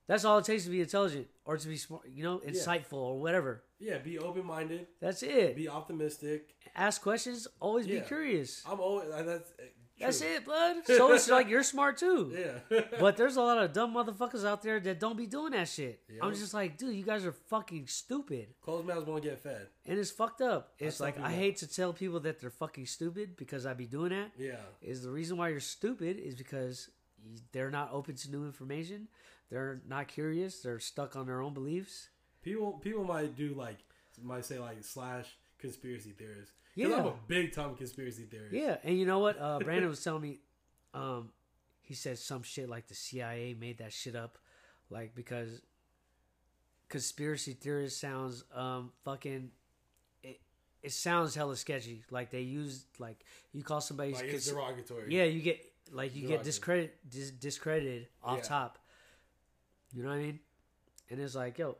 that's all it takes to be intelligent or to be smart, insightful or whatever. Yeah, be open-minded. That's it. Be optimistic. Ask questions. Always be curious. I'm always. That's That's it, blood. So it's like you're smart too. Yeah. But there's a lot of dumb motherfuckers out there that don't be doing that shit. Yep. I'm just like, dude, you guys are fucking stupid. Closed mouths won't get fed. And it's fucked up. It's like, I hate to tell people that they're fucking stupid because I be doing that. Yeah. Is the reason why you're stupid is because they're not open to new information. They're not curious. They're stuck on their own beliefs. People might do like, might say like / conspiracy theorist. Yeah, I'm a big time conspiracy theorist. Yeah, and you know what? Brandon was telling me, he said some shit like the CIA made that shit up, like because conspiracy theorist sounds fucking. It sounds hella sketchy. Like they use like you call somebody like it's derogatory. Yeah, you get like you get discredited off top. You know what I mean? And it's like, yo.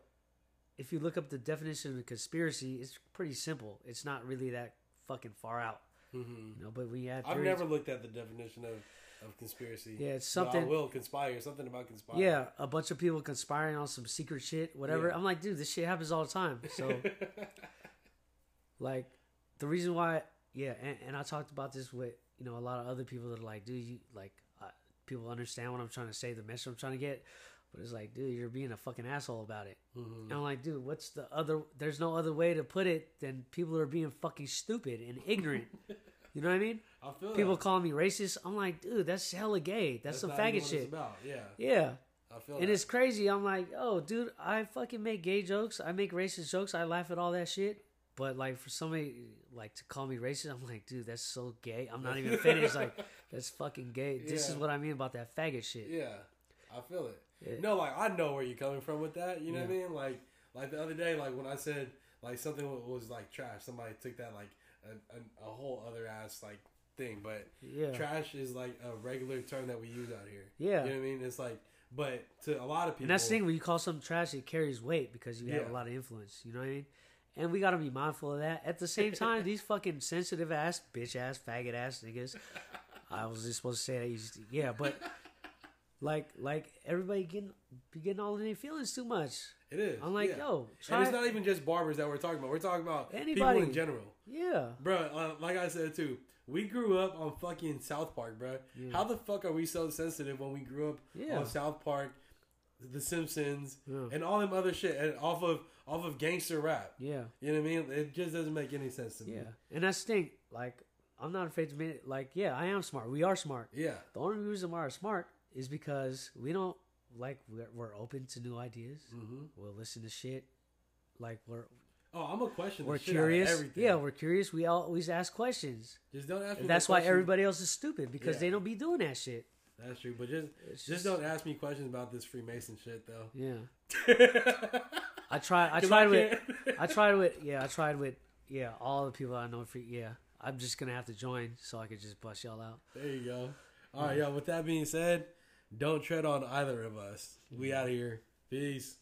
If you look up the definition of a conspiracy, it's pretty simple. It's not really that fucking far out. Mm-hmm. You know, but we have. I've never looked at the definition of conspiracy. Yeah, it's something. Will conspire. Something about conspire. Yeah, a bunch of people conspiring on some secret shit, whatever. Yeah. I'm like, dude, this shit happens all the time. So, like, the reason why, yeah, and I talked about this with you know a lot of other people that are like, dude, you like people understand what I'm trying to say, the message I'm trying to get. But it's like, dude, you're being a fucking asshole about it. Mm-hmm. And I'm like, dude, what's the other... There's no other way to put it than people are being fucking stupid and ignorant. You know what I mean? I feel people that. Call me racist. I'm like, dude, that's hella gay. That's some faggot shit. About. Yeah. Yeah. I feel and that. It's crazy. I'm like, oh, dude, I fucking make gay jokes. I make racist jokes. I laugh at all that shit. But, like, for somebody, like, to call me racist, I'm like, dude, that's so gay. I'm not even finished. Like, that's fucking gay. Yeah. This is what I mean about that faggot shit. Yeah. I feel it. Yeah. No, like, I know where you're coming from with that. You know what I mean? Like the other day, like, when I said, like, something was, like, trash, somebody took that, like, a whole other ass, like, thing. But trash is, like, a regular term that we use out here. Yeah. You know what I mean? It's like, but to a lot of people. And that's the thing, when you call something trash, it carries weight because you have a lot of influence. You know what I mean? And we got to be mindful of that. At the same time, these fucking sensitive ass, bitch ass, faggot ass niggas. I was just supposed to say that. Yeah, but... Like everybody be getting all in their feelings too much. It is. I'm like, yo. And it's not even just barbers that we're talking about. We're talking about anybody. People in general. Yeah. Bro, like I said too, we grew up on fucking South Park, bro. Yeah. How the fuck are we so sensitive when we grew up on South Park, The Simpsons, and all them other shit, and off of gangster rap? Yeah. You know what I mean? It just doesn't make any sense to me. Yeah. And that's the thing. Like, I'm not afraid to admit it. Like, yeah, I am smart. We are smart. Yeah. The only reason why we're smart is because we don't like we're open to new ideas. Mm-hmm. We'll listen to shit. Like I'm a question. We're curious. Shit out of everything. Yeah, we're curious. We always ask questions. Just don't ask. Me that's why questions. Everybody else is stupid because they don't be doing that shit. That's true. But just don't ask me questions about this Freemason shit though. Yeah. I tried with all the people I know I'm just gonna have to join so I could just bust y'all out. There you go. All right, y'all. With that being said, don't tread on either of us. We out of here. Peace.